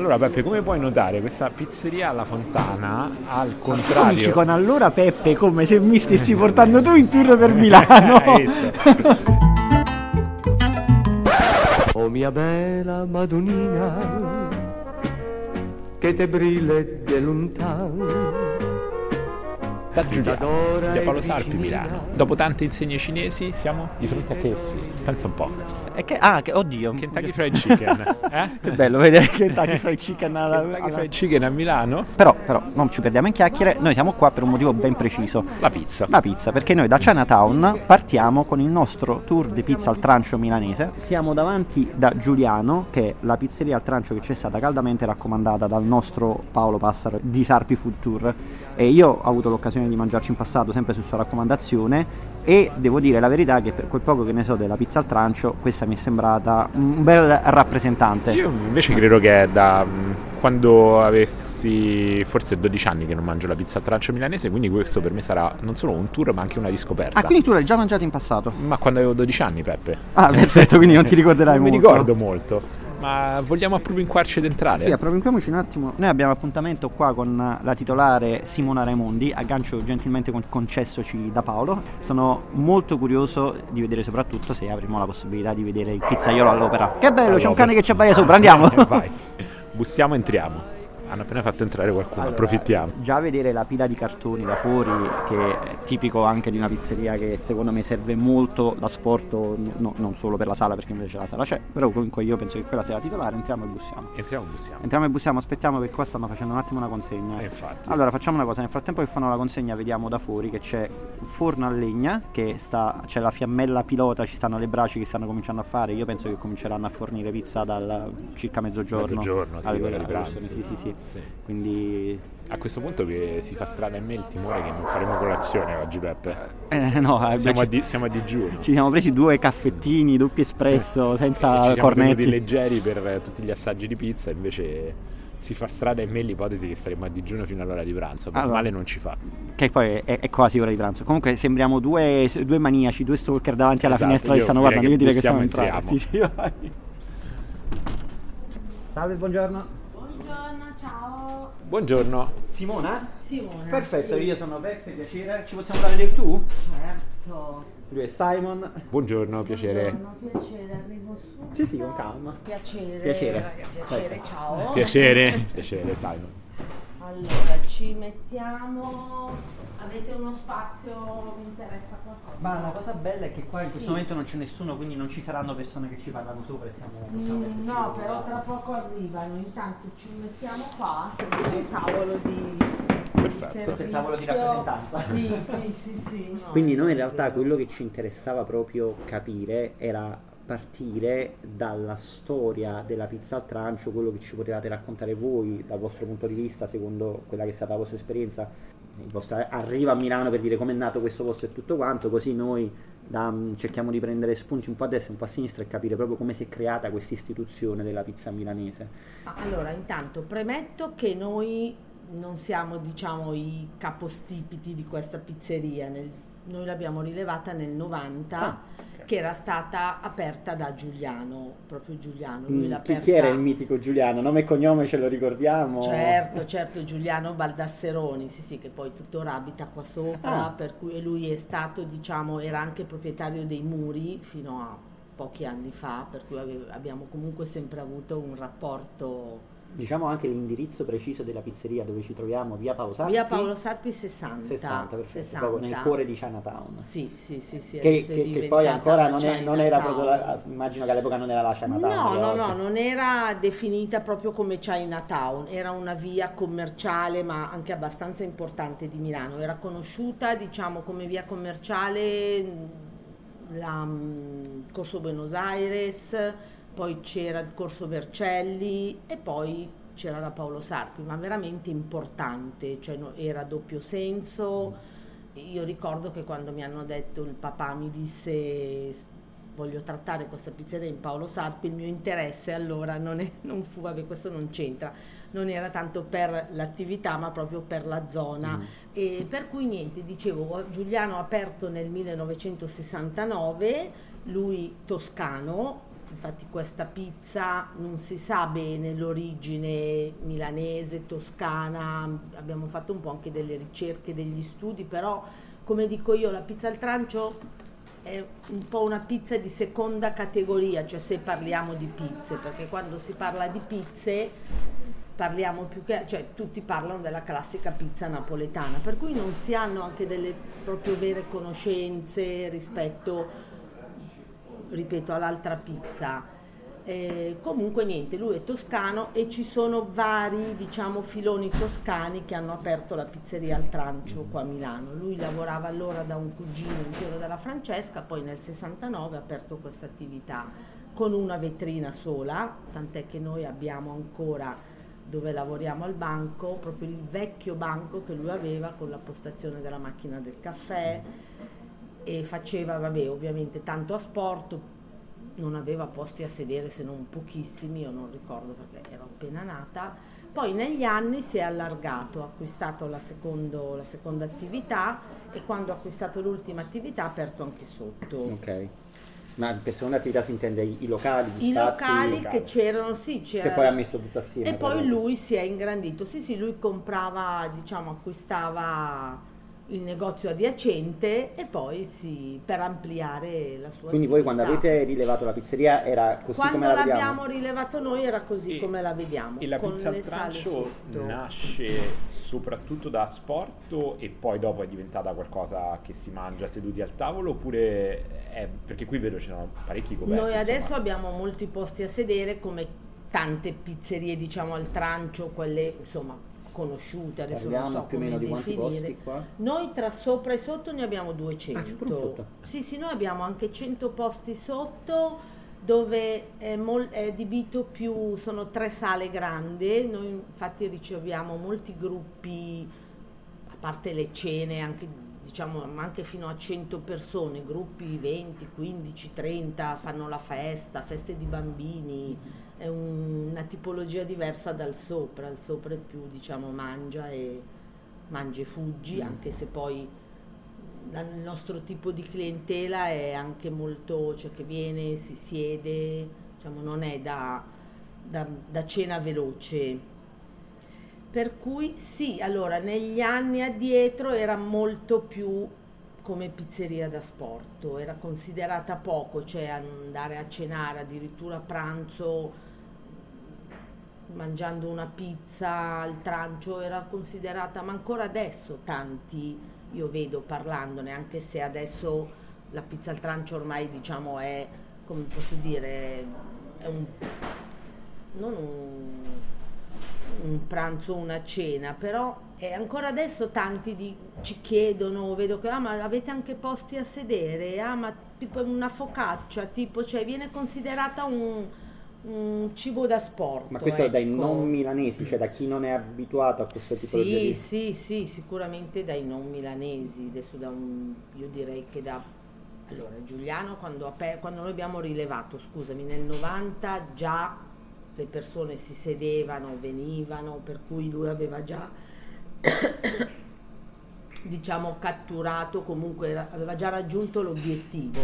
Allora Peppe, come puoi notare, questa pizzeria alla Fontana, al contrario... Tu dici con allora Peppe, come se mi stessi portando tu in tour per Milano. Oh mia bella Madonnina, che te brille de lontano. Da Giuliano, da Paolo Sarpi, Milano. Dopo tante insegne cinesi siamo di fronte a KFC. Pensa un po'. Oddio. Kentucky Fried Chicken. Che bello vedere Kentucky Fried Chicken a Milano. Però non ci perdiamo in chiacchiere. Noi siamo qua per un motivo ben preciso. La pizza, perché noi da Chinatown partiamo con il nostro tour di pizza al trancio milanese. Siamo davanti da Giuliano, che è la pizzeria al trancio che ci è stata caldamente raccomandata dal nostro Paolo Passar di Sarpi Food Tour. E io ho avuto l'occasione di mangiarci in passato sempre su sua raccomandazione, e devo dire la verità che per quel poco che ne so della pizza al trancio questa mi è sembrata un bel rappresentante. Io invece credo che da quando avessi forse 12 anni che non mangio la pizza al trancio milanese, quindi questo per me sarà non solo un tour ma anche una riscoperta. Ah, quindi tu l'hai già mangiata in passato? Ma quando avevo 12 anni, Peppe. Ah, perfetto, quindi non ti ricorderai non molto. Non mi ricordo molto. Ma vogliamo appropinquarci ed entrare? Sì, appropinquiamoci un attimo. Noi abbiamo appuntamento qua con la titolare Simona Raimondi, aggancio gentilmente concessoci da Paolo. Sono molto curioso di vedere soprattutto se avremo la possibilità di vedere il pizzaiolo all'opera. Che bello, all'opera. C'è un cane che ci abbaia sopra, andiamo! Vai, bussiamo, entriamo. Hanno appena fatto entrare qualcuno, allora, approfittiamo. Già vedere la pila di cartoni da fuori, che è tipico anche di una pizzeria che secondo me serve molto l'asporto, no, non solo per la sala, perché invece la sala c'è, però comunque io penso che quella sia la titolare. Entriamo e bussiamo, aspettiamo, perché qua stanno facendo un attimo una consegna. Infatti. Allora facciamo una cosa, nel frattempo che fanno la consegna vediamo da fuori che c'è un forno a legna, c'è la fiammella pilota, ci stanno le braci che stanno cominciando a fare. Io penso che cominceranno a fornire pizza dal circa mezzogiorno sì. Sì. Quindi a questo punto che si fa strada in me il timore che non faremo colazione oggi, Peppe. No, siamo a digiuno. Ci siamo presi 2 caffettini doppi espresso senza cornetti leggeri per tutti gli assaggi di pizza, invece si fa strada in me l'ipotesi che saremo a digiuno fino all'ora di pranzo, ma male non ci fa. Che poi è quasi ora di pranzo. Comunque sembriamo due maniaci, 2 stalker davanti alla finestra che stanno guardando. Io direi che stiamo entrando. Sì, salve, buongiorno. Ciao. Buongiorno. Simona? Perfetto, sì. Io sono Beppe, piacere. Ci possiamo dare del tu? Certo. Lui è Simon. Buongiorno, piacere. Arrivo subito. Sì, con calma. Piacere, ciao. Piacere, Simon. Allora, ci mettiamo... Avete uno spazio, mi interessa qualcosa? Ma la cosa bella è che qua in questo momento non c'è nessuno, quindi non ci saranno persone che ci parlano sopra e siamo... No, però tra poco arrivano, intanto ci mettiamo qua, c'è il tavolo di... Perfetto, c'è il tavolo di rappresentanza. Sì. No. Quindi noi in realtà quello che ci interessava proprio capire era... partire dalla storia della pizza al trancio, quello che ci potevate raccontare voi dal vostro punto di vista, secondo quella che è stata la vostra esperienza, il vostro arrivo a Milano, per dire com'è nato questo posto e tutto quanto, così noi cerchiamo di prendere spunti un po' a destra, un po' a sinistra e capire proprio come si è creata questa istituzione della pizza milanese. Allora, intanto premetto che noi non siamo, diciamo, i capostipiti di questa pizzeria, noi l'abbiamo rilevata nel 90. Che era stata aperta da Giuliano, proprio Giuliano. Lui l'ha aperta... Chi era il mitico Giuliano? Nome e cognome ce lo ricordiamo? Certo, Giuliano Baldasseroni, sì, che poi tuttora abita qua sopra, per cui lui è stato, diciamo, era anche proprietario dei muri fino a pochi anni fa, per cui abbiamo comunque sempre avuto un rapporto... Diciamo anche l'indirizzo preciso della pizzeria dove ci troviamo, via Paolo Sarpi. Via Paolo Sarpi 60, perfetto, 60. Proprio nel cuore di Chinatown. Sì. Che poi ancora non era proprio la, immagino che all'epoca non era la Chinatown. No, non era definita proprio come Chinatown, era una via commerciale ma anche abbastanza importante di Milano. Era conosciuta, diciamo, come via commerciale la Corso Buenos Aires. Poi c'era il Corso Vercelli e poi c'era la Paolo Sarpi, ma veramente importante, cioè era doppio senso. Io ricordo che quando mi hanno detto, il papà mi disse voglio trattare questa pizzeria in Paolo Sarpi, il mio interesse allora non fu, vabbè, questo non c'entra, non era tanto per l'attività ma proprio per la zona. E per cui niente, dicevo, Giuliano ha aperto nel 1969, lui toscano, Infatti questa pizza non si sa bene l'origine milanese, toscana, abbiamo fatto un po' anche delle ricerche, degli studi, però come dico io la pizza al trancio è un po' una pizza di seconda categoria, cioè se parliamo di pizze, perché quando si parla di pizze parliamo più che, cioè tutti parlano della classica pizza napoletana, per cui non si hanno anche delle proprio vere conoscenze rispetto, ripeto, all'altra pizza. Comunque niente, lui è toscano e ci sono vari, diciamo, filoni toscani che hanno aperto la pizzeria al trancio qua a Milano. Lui lavorava allora da un cugino in giro dalla Francesca, poi nel 69 ha aperto questa attività con una vetrina sola, tant'è che noi abbiamo ancora, dove lavoriamo al banco, proprio il vecchio banco che lui aveva con la postazione della macchina del caffè, e faceva, vabbè, ovviamente tanto asporto, non aveva posti a sedere se non pochissimi, io non ricordo perché ero appena nata. Poi negli anni si è allargato, ha acquistato la seconda attività e quando ha acquistato l'ultima attività ha aperto anche sotto. Ok, ma per seconda attività si intende i locali, gli spazi? I locali che c'erano, sì, c'era, che poi ha messo tutto assieme. E poi lui si è ingrandito, sì, lui comprava, diciamo, acquistava il negozio adiacente e poi per ampliare la sua quindi attività. Voi quando avete rilevato la pizzeria era così quando come la vediamo? Quando l'abbiamo rilevato noi era così come la vediamo. E la pizza al trancio nasce soprattutto da asporto e poi dopo è diventata qualcosa che si mangia seduti al tavolo, oppure è, perché qui vedo c'erano parecchi coperti. Noi adesso abbiamo molti posti a sedere come tante pizzerie, diciamo, al trancio, quelle insomma conosciute, adesso non so più come meno di quanti posti qua? Noi tra sopra e sotto ne abbiamo 200. Sì, noi abbiamo anche 100 posti sotto, dove è adibito più, sono 3 sale grandi, noi infatti riceviamo molti gruppi, a parte le cene, anche, diciamo, anche fino a 100 persone, gruppi 20, 15, 30, fanno la festa, feste di bambini. È una tipologia diversa dal sopra, il sopra è più, diciamo, mangia e fuggi, anche se poi il nostro tipo di clientela è anche molto, cioè che viene, si siede, diciamo, non è da cena veloce. Per cui sì, allora negli anni addietro era molto più come pizzeria da asporto, era considerata poco, cioè andare a cenare, addirittura a pranzo, mangiando una pizza al trancio era considerata, ma ancora adesso tanti, io vedo, parlandone, anche se adesso la pizza al trancio ormai, diciamo, è, come posso dire, è non un pranzo, una cena, però ancora adesso tanti ci chiedono, vedo che ma avete anche posti a sedere, ma tipo una focaccia, tipo, cioè viene considerata un cibo da sport. Ma questo, ecco, dai non milanesi, cioè da chi non è abituato a questo tipo di... Sì, sicuramente dai non milanesi, adesso io direi che allora Giuliano quando noi abbiamo rilevato, scusami, nel 90 già le persone si sedevano, venivano, per cui lui aveva già diciamo catturato, comunque aveva già raggiunto l'obiettivo.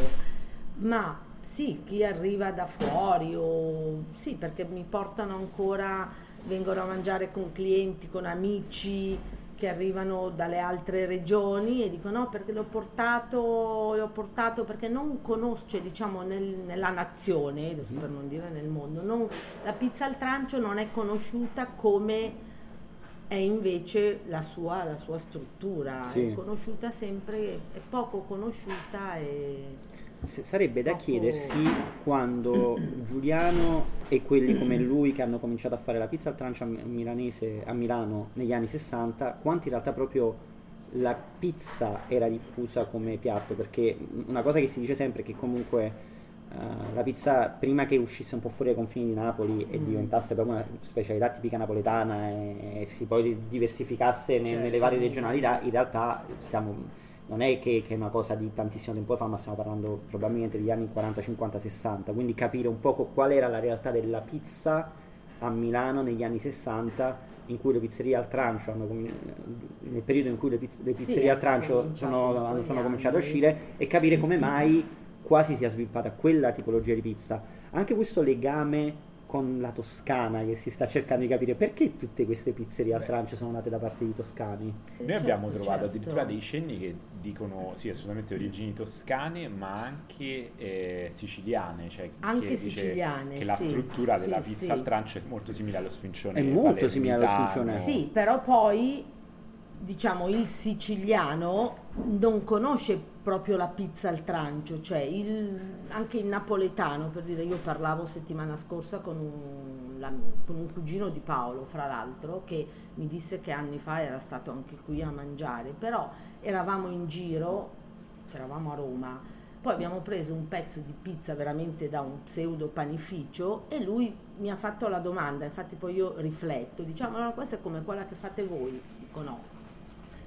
Ma sì, chi arriva da fuori, o sì, perché mi portano ancora, vengono a mangiare con clienti, con amici che arrivano dalle altre regioni e dicono no, perché l'ho portato perché non conosce, diciamo, nella nazione, adesso per non dire nel mondo, la pizza al trancio non è conosciuta come è invece la sua struttura, sì. È conosciuta sempre, è poco conosciuta e... Sarebbe da chiedersi quando Giuliano e quelli come lui che hanno cominciato a fare la pizza al trancio milanese a Milano negli anni 60, quanto in realtà proprio la pizza era diffusa come piatto, perché una cosa che si dice sempre è che comunque la pizza, prima che uscisse un po' fuori dai confini di Napoli e diventasse proprio una specialità tipica napoletana e si poi diversificasse nelle varie regionalità, in realtà non è che è una cosa di tantissimo tempo fa, ma stiamo parlando probabilmente degli anni 40, 50, 60, quindi capire un poco qual era la realtà della pizza a Milano negli anni 60, in cui le pizzerie al trancio nel periodo in cui le pizzerie al trancio sono cominciate a uscire, e capire come mai quasi sia sviluppata quella tipologia di pizza. Anche questo legame con la Toscana che si sta cercando di capire, perché tutte queste pizzerie al trancio sono nate da parte di toscani. Noi abbiamo trovato addirittura dei cenni che dicono sì, assolutamente origini toscane, ma anche siciliane, cioè anche che siciliane, che la struttura della pizza al trancio è molto simile allo sfincione, è molto simile allo sfincione, sì, però poi diciamo il siciliano non conosce proprio la pizza al trancio, cioè anche il napoletano, per dire. Io parlavo settimana scorsa con un cugino di Paolo, fra l'altro, che mi disse che anni fa era stato anche qui a mangiare, però eravamo in giro, eravamo a Roma, poi abbiamo preso un pezzo di pizza veramente da un pseudo panificio e lui mi ha fatto la domanda, infatti poi io rifletto, diciamo, allora questa è come quella che fate voi? Dico no,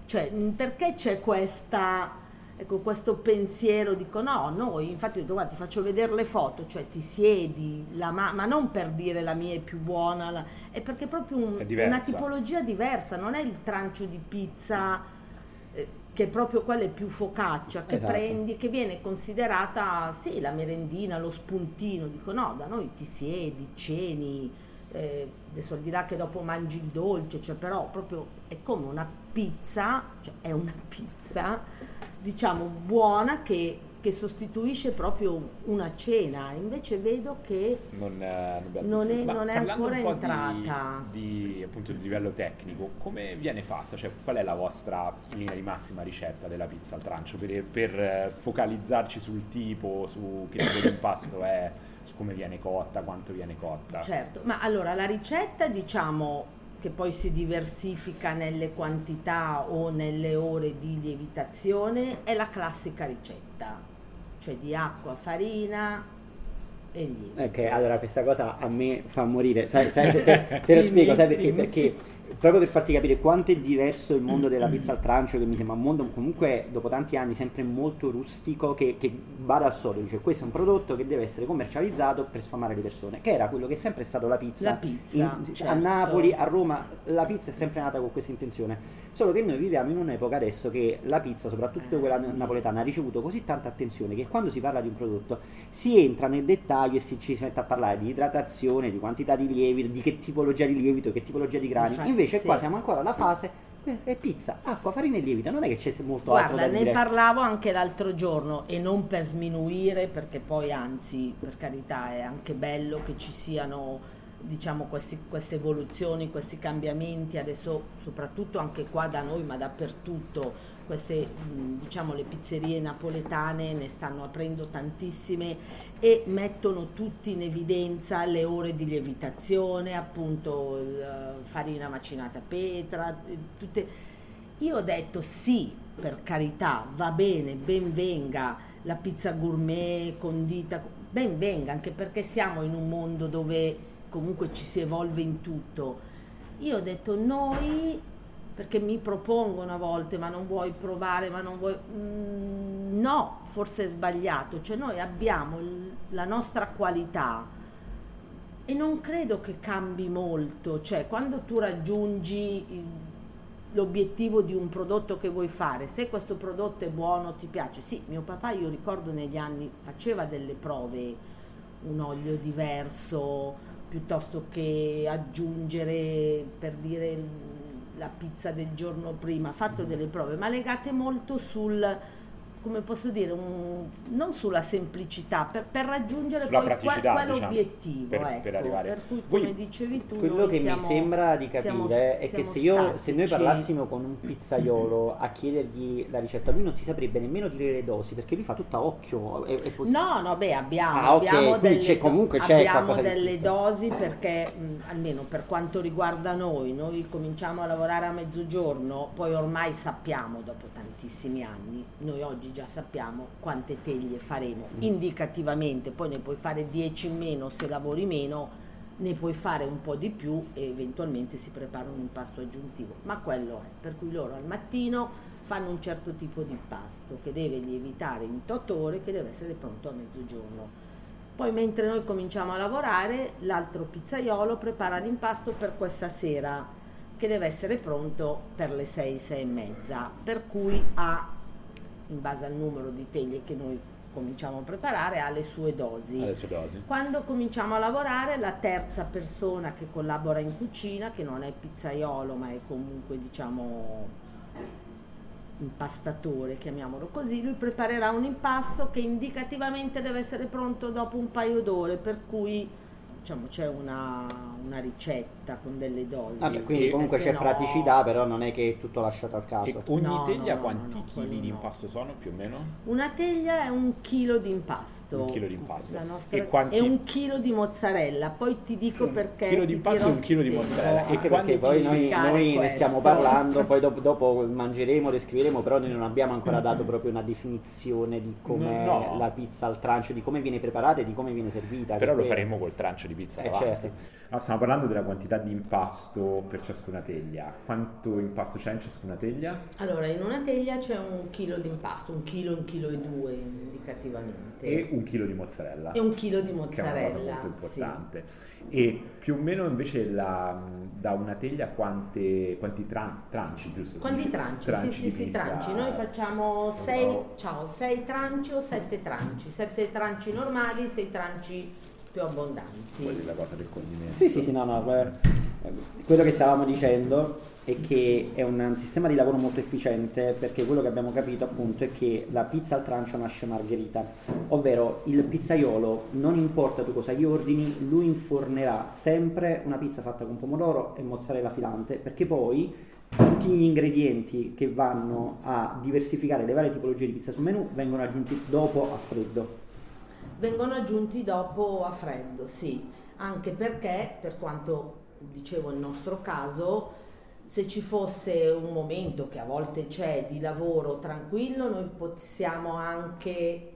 cioè perché c'è questa... Ecco, questo pensiero, dico no, noi, infatti guarda, ti faccio vedere le foto, cioè ti siedi, ma non per dire la mia è più buona, è perché è proprio una tipologia diversa, non è il trancio di pizza che è proprio quella più focaccia, che prendi, che viene considerata, sì, la merendina, lo spuntino, dico no, da noi ti siedi, ceni, adesso al di là che dopo mangi il dolce, cioè però proprio è come una pizza, cioè è una pizza... diciamo buona che sostituisce proprio una cena, invece vedo che non è ancora entrata di appunto di livello tecnico. Come viene fatta, cioè qual è la vostra linea di massima ricetta della pizza al trancio per focalizzarci sul tipo, su che tipo di impasto è, su come viene cotta, quanto viene cotta? Certo, ma allora la ricetta, diciamo, che poi si diversifica nelle quantità o nelle ore di lievitazione, è la classica ricetta, cioè di acqua, farina e lievito. Ok, allora questa cosa a me fa morire, sai, te lo spiego, sai perché? Perché proprio per farti capire quanto è diverso il mondo della pizza al trancio, che mi sembra un mondo comunque dopo tanti anni sempre molto rustico, che va dal solito, dice questo è un prodotto che deve essere commercializzato per sfamare le persone, che era quello che è sempre stato la pizza. A Napoli, a Roma, la pizza è sempre nata con questa intenzione, solo che noi viviamo in un'epoca adesso che la pizza, soprattutto quella napoletana, ha ricevuto così tanta attenzione che quando si parla di un prodotto si entra nel dettaglio e ci si mette a parlare di idratazione, di quantità di lievito, di che tipologia di lievito, che tipologia di grani. Invece qua siamo ancora alla fase è pizza, acqua, farina e lievito, non è che c'è molto altro da dire. Guarda, ne parlavo anche l'altro giorno, e non per sminuire, perché poi anzi, per carità, è anche bello che ci siano, diciamo, queste evoluzioni, questi cambiamenti adesso, soprattutto anche qua da noi, ma dappertutto. Queste, diciamo, le pizzerie napoletane ne stanno aprendo tantissime e mettono tutti in evidenza le ore di lievitazione, appunto farina macinata a petra, tutte. Io ho detto sì, per carità, va bene, ben venga la pizza gourmet condita, ben venga, anche perché siamo in un mondo dove comunque ci si evolve in tutto. Io ho detto noi, perché mi propongono a volte, ma non vuoi provare, ma non vuoi... no, forse è sbagliato, cioè noi abbiamo la nostra qualità e non credo che cambi molto, cioè quando tu raggiungi l'obiettivo di un prodotto che vuoi fare, se questo prodotto è buono, ti piace, sì, mio papà, io ricordo negli anni, faceva delle prove, un olio diverso, piuttosto che aggiungere, per dire... la pizza del giorno prima, ha fatto delle prove, ma legate molto sul, come posso dire, non sulla semplicità, per raggiungere poi quell'obiettivo, diciamo, ecco, per arrivare. Per cui, come dicevi tu, quello che mi sembra di capire è che se noi parlassimo con un pizzaiolo a chiedergli la ricetta, lui non ti saprebbe nemmeno dire le dosi, perché lui fa tutto a occhio. È abbiamo delle dosi, perché almeno per quanto riguarda noi cominciamo a lavorare a mezzogiorno, poi ormai sappiamo, dopo tantissimi anni, noi oggi già sappiamo quante teglie faremo indicativamente, poi ne puoi fare 10 in meno se lavori meno, ne puoi fare un po' di più e eventualmente si prepara un impasto aggiuntivo, ma quello è, per cui loro al mattino fanno un certo tipo di impasto che deve lievitare in 8 ore, che deve essere pronto a mezzogiorno. Poi mentre noi cominciamo a lavorare, l'altro pizzaiolo prepara l'impasto per questa sera, che deve essere pronto per le 6, 6 e mezza, per cui ha, in base al numero di teglie che noi cominciamo a preparare ha le sue dosi. Quando cominciamo a lavorare, la terza persona che collabora in cucina, che non è pizzaiolo ma è comunque diciamo impastatore, chiamiamolo così, lui preparerà un impasto che indicativamente deve essere pronto dopo un paio d'ore, per cui diciamo c'è una ricetta con delle dosi. Vabbè, quindi comunque c'è praticità, però non è che è tutto lasciato al caso. E ogni teglia quanti chili di impasto sono più o meno? Una teglia è un chilo di impasto. Un chilo di impasto. La nostra e quanti... è un chilo di mozzarella, poi ti dico perché. Un chilo di impasto e un chilo di mozzarella. Anche perché poi noi ne stiamo parlando, poi dopo mangeremo, descriveremo, però noi non abbiamo ancora dato proprio una definizione di come la pizza al trancio, di come viene preparata e di come viene servita. Però lo faremo col trancio di pizza davanti. Certo. No, stiamo parlando della quantità di impasto per ciascuna teglia. Quanto impasto c'è in ciascuna teglia? Allora, in una teglia c'è un chilo di impasto, un chilo e due indicativamente. E un chilo di mozzarella. E un chilo di mozzarella, che è una cosa molto importante. Sì. E più o meno invece da una teglia quanti tranci, giusto? Quanti tranci? Sì, tranci. Noi facciamo 6 tranci o 7 tranci. 7 tranci normali, 6 tranci più abbondanti. Quella è la cosa del condimento. Sì, no, quello che stavamo dicendo è che è un sistema di lavoro molto efficiente, perché quello che abbiamo capito appunto è che la pizza al trancio nasce margherita, ovvero il pizzaiolo, non importa tu cosa gli ordini, lui infornerà sempre una pizza fatta con pomodoro e mozzarella filante, perché poi tutti gli ingredienti che vanno a diversificare le varie tipologie di pizza sul menù vengono aggiunti dopo a freddo. Vengono aggiunti dopo a freddo, sì, anche perché, per quanto dicevo il nostro caso, se ci fosse un momento, che a volte c'è, di lavoro tranquillo, noi possiamo anche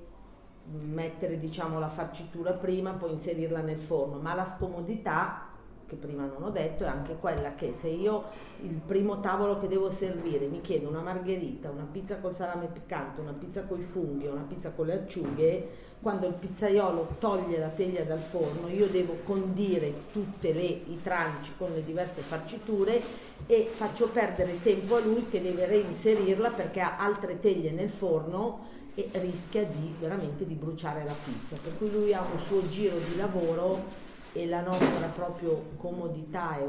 mettere diciamo la farcitura prima, poi inserirla nel forno, ma la scomodità, che prima non ho detto, è anche quella che se io il primo tavolo che devo servire mi chiedo una margherita, una pizza col salame piccante, una pizza coi funghi, una pizza con le acciughe, quando il pizzaiolo toglie la teglia dal forno io devo condire tutti i tranci con le diverse farciture e faccio perdere tempo a lui che deve reinserirla perché ha altre teglie nel forno e rischia veramente di bruciare la pizza, per cui lui ha un suo giro di lavoro e la nostra proprio comodità e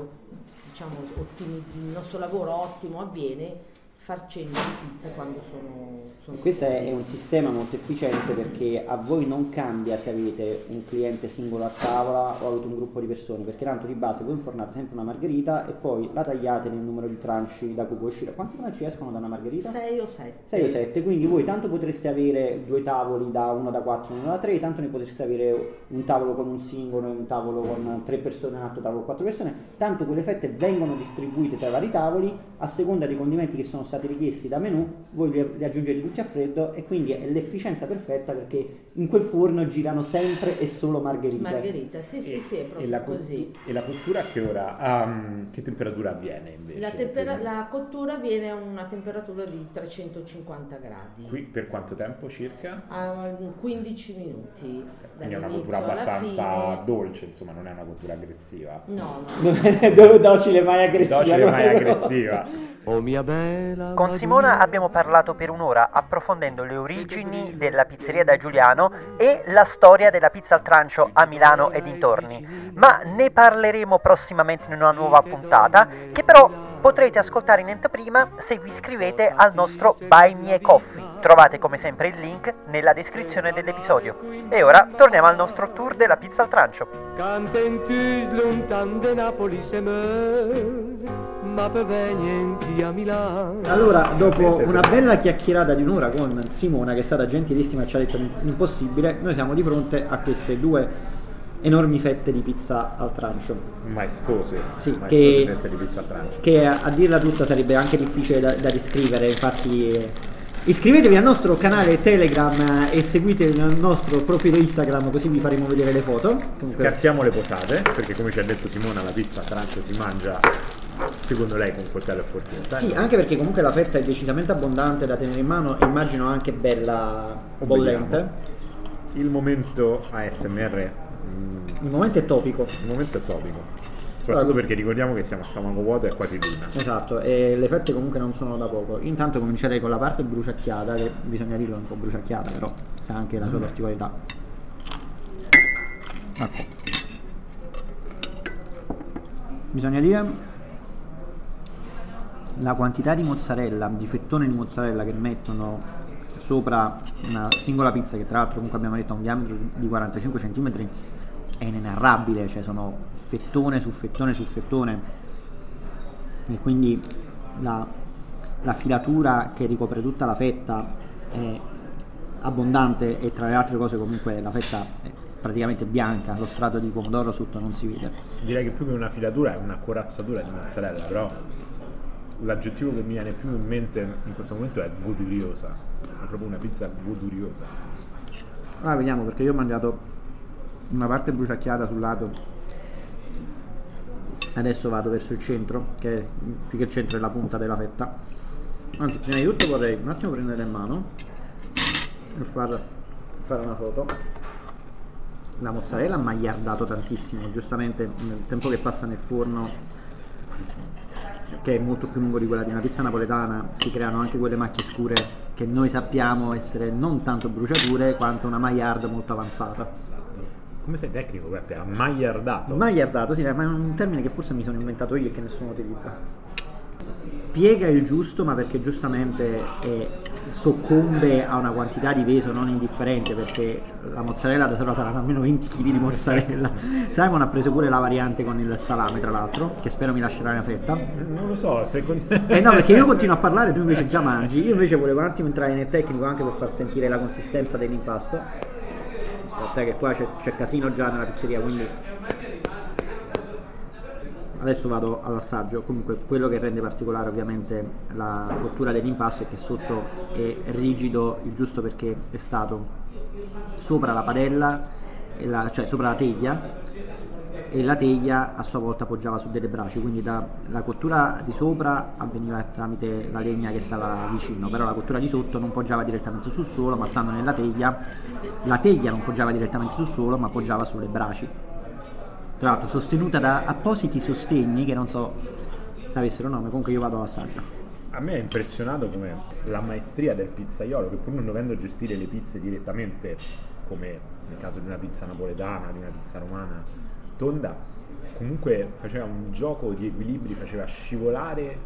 diciamo il nostro lavoro ottimo avviene facendo pizza quando sono questo è un sistema molto efficiente, perché a voi non cambia se avete un cliente singolo a tavola o avete un gruppo di persone, perché tanto di base voi infornate sempre una margherita e poi la tagliate nel numero di tranci da cui può uscire. Quanti tranci escono da una margherita? 6 o 7. 6 o 7, quindi voi tanto potreste avere due tavoli, da uno da 4 e uno da 3, tanto ne potreste avere un tavolo con un singolo e un tavolo con 3 persone, un altro tavolo con 4 persone, tanto quelle fette vengono distribuite tra i vari tavoli a seconda dei condimenti che sono stati richiesti da menù, voi li aggiungete tutti a freddo e quindi è l'efficienza perfetta, perché in quel forno girano sempre e solo margherita. Sì, è proprio così. E la cottura a che ora? Che temperatura avviene invece? La cottura avviene a una temperatura di 350 gradi. Qui per quanto tempo circa? 15 minuti. Quindi è una cottura abbastanza dolce, insomma, non è una cottura aggressiva. No. Docile mai aggressiva. Oh mia bella. Con Simona abbiamo parlato per un'ora approfondendo le origini della pizzeria da Giuliano e la storia della pizza al trancio a Milano e dintorni, ma ne parleremo prossimamente in una nuova puntata che però potrete ascoltare in anteprima se vi iscrivete al nostro Buy Me a Coffee. Trovate come sempre il link nella descrizione dell'episodio. E ora torniamo al nostro tour della pizza al trancio. Allora, dopo una bella chiacchierata di un'ora con Simona, che è stata gentilissima e ci ha detto l'impossibile, noi siamo di fronte a queste due enormi fette di pizza al trancio. Maestose fette di pizza al trancio. Che a dirla tutta sarebbe anche difficile da descrivere, infatti... Iscrivetevi al nostro canale Telegram e seguite il nostro profilo Instagram, così vi faremo vedere le foto. Comunque... Scattiamo le posate, perché come ci ha detto Simona la pizza a trancio si mangia secondo lei con coltello e forchetta. Sì, anche perché comunque la fetta è decisamente abbondante da tenere in mano e immagino anche bella bollente. Vediamo. Il momento ASMR. Il momento è topico. soprattutto perché ricordiamo che siamo a stomaco vuoto e è quasi luna. Esatto, e le fette comunque non sono da poco. Intanto comincerei con la parte bruciacchiata, che bisogna dirlo, è un po' bruciacchiata, però sa anche la sua particolarità. Ecco, bisogna dire la quantità di mozzarella, di fettone di mozzarella che mettono sopra una singola pizza, che tra l'altro comunque abbiamo detto ha un diametro di 45 cm, è inenarrabile, cioè sono fettone su fettone su fettone, e quindi la filatura che ricopre tutta la fetta è abbondante, e tra le altre cose comunque la fetta è praticamente bianca, lo strato di pomodoro sotto non si vede. Direi che più che una filatura è una corazzatura di mozzarella, però l'aggettivo che mi viene più in mente in questo momento è goduriosa, è proprio una pizza goduriosa. Allora vediamo, perché io ho mangiato una parte bruciacchiata sul lato, adesso vado verso il centro, che più che il centro è la punta della fetta. Anzi, prima di tutto vorrei un attimo prendere in mano e fare una foto. La mozzarella ha magliardato tantissimo, giustamente nel tempo che passa nel forno, che è molto più lungo di quella di una pizza napoletana, si creano anche quelle macchie scure che noi sappiamo essere non tanto bruciature quanto una maillard molto avanzata. Come sei tecnico, Peppe? Maillardato? Maillardato, sì, ma è un termine che forse mi sono inventato io e che nessuno utilizza. Piega il giusto, ma perché giustamente soccombe a una quantità di peso non indifferente, perché la mozzarella da sola saranno almeno 20 kg di mozzarella. Simon ha preso pure la variante con il salame, tra l'altro, che spero mi lascerà una fetta. Non lo so, no, perché io continuo a parlare, tu invece già mangi. Io invece volevo un attimo entrare nel tecnico anche per far sentire la consistenza dell'impasto. Aspetta che qua c'è casino già nella pizzeria, quindi adesso vado all'assaggio. Comunque quello che rende particolare ovviamente la cottura dell'impasto è che sotto è rigido, il giusto perché è stato sopra la padella, cioè sopra la teglia, e la teglia a sua volta poggiava su delle braci, quindi la cottura di sopra avveniva tramite la legna che stava vicino, però la cottura di sotto non poggiava direttamente sul suolo, ma stando nella teglia, la teglia non poggiava direttamente sul suolo ma poggiava sulle braci, tra l'altro sostenuta da appositi sostegni che non so se avessero nome. Comunque io vado all'assaggio. A me è impressionato come la maestria del pizzaiolo, che pur non dovendo gestire le pizze direttamente, come nel caso di una pizza napoletana, di una pizza romana tonda, comunque faceva un gioco di equilibri, faceva scivolare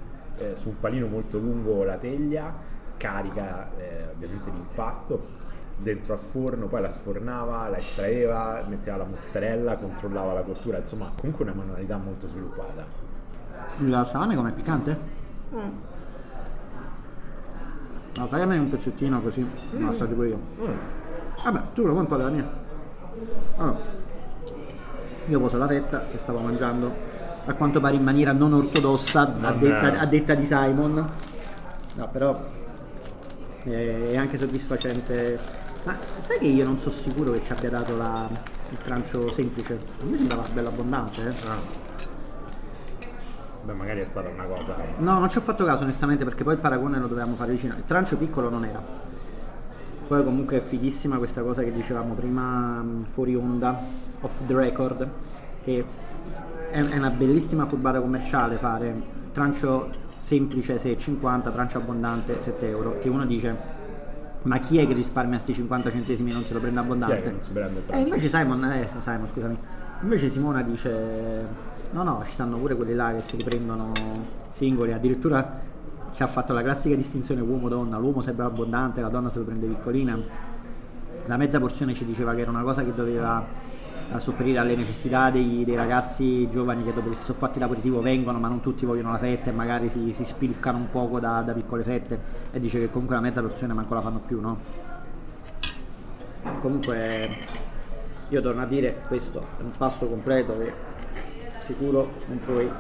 su un palino molto lungo la teglia, carica ovviamente l'impasto, dentro al forno, poi la sfornava, la estraeva, metteva la mozzarella, controllava la cottura, insomma comunque una manualità molto sviluppata. La salame com'è, piccante? No, tagliami un pezzettino così lo assaggio pure io. Vabbè, tu lo vuoi un po' della mia? Allora, io poso la fetta che stavo mangiando a quanto pare in maniera non ortodossa, a detta di Simon, no, però è anche soddisfacente. Ma sai che io non sono sicuro che ci abbia dato il trancio semplice? A me sembrava bello abbondante, Beh, magari è stata una cosa. No, non ci ho fatto caso onestamente, perché poi il paragone lo dovevamo fare vicino. Il trancio piccolo non era. Poi comunque è fighissima questa cosa che dicevamo prima fuori onda, off the record, che è una bellissima furbata commerciale fare trancio semplice 6,50, trancio abbondante 7 euro, che uno dice: ma chi è che risparmia sti 50 centesimi e non se lo prende abbondante? Invece Simon, scusami. Invece Simona dice: no, ci stanno pure quelli là che si riprendono singoli. Addirittura ci ha fatto la classica distinzione uomo-donna. L'uomo sembra abbondante, la donna se lo prende piccolina. La mezza porzione ci diceva che era una cosa che doveva sopperire alle necessità dei ragazzi giovani, che dopo che si sono fatti l'aperitivo vengono, ma non tutti vogliono la fetta e magari si spiluccano un poco da piccole fette, e dice che comunque la mezza porzione manco la fanno più, no? Comunque io torno a dire, questo è un pasto completo che sicuro non puoi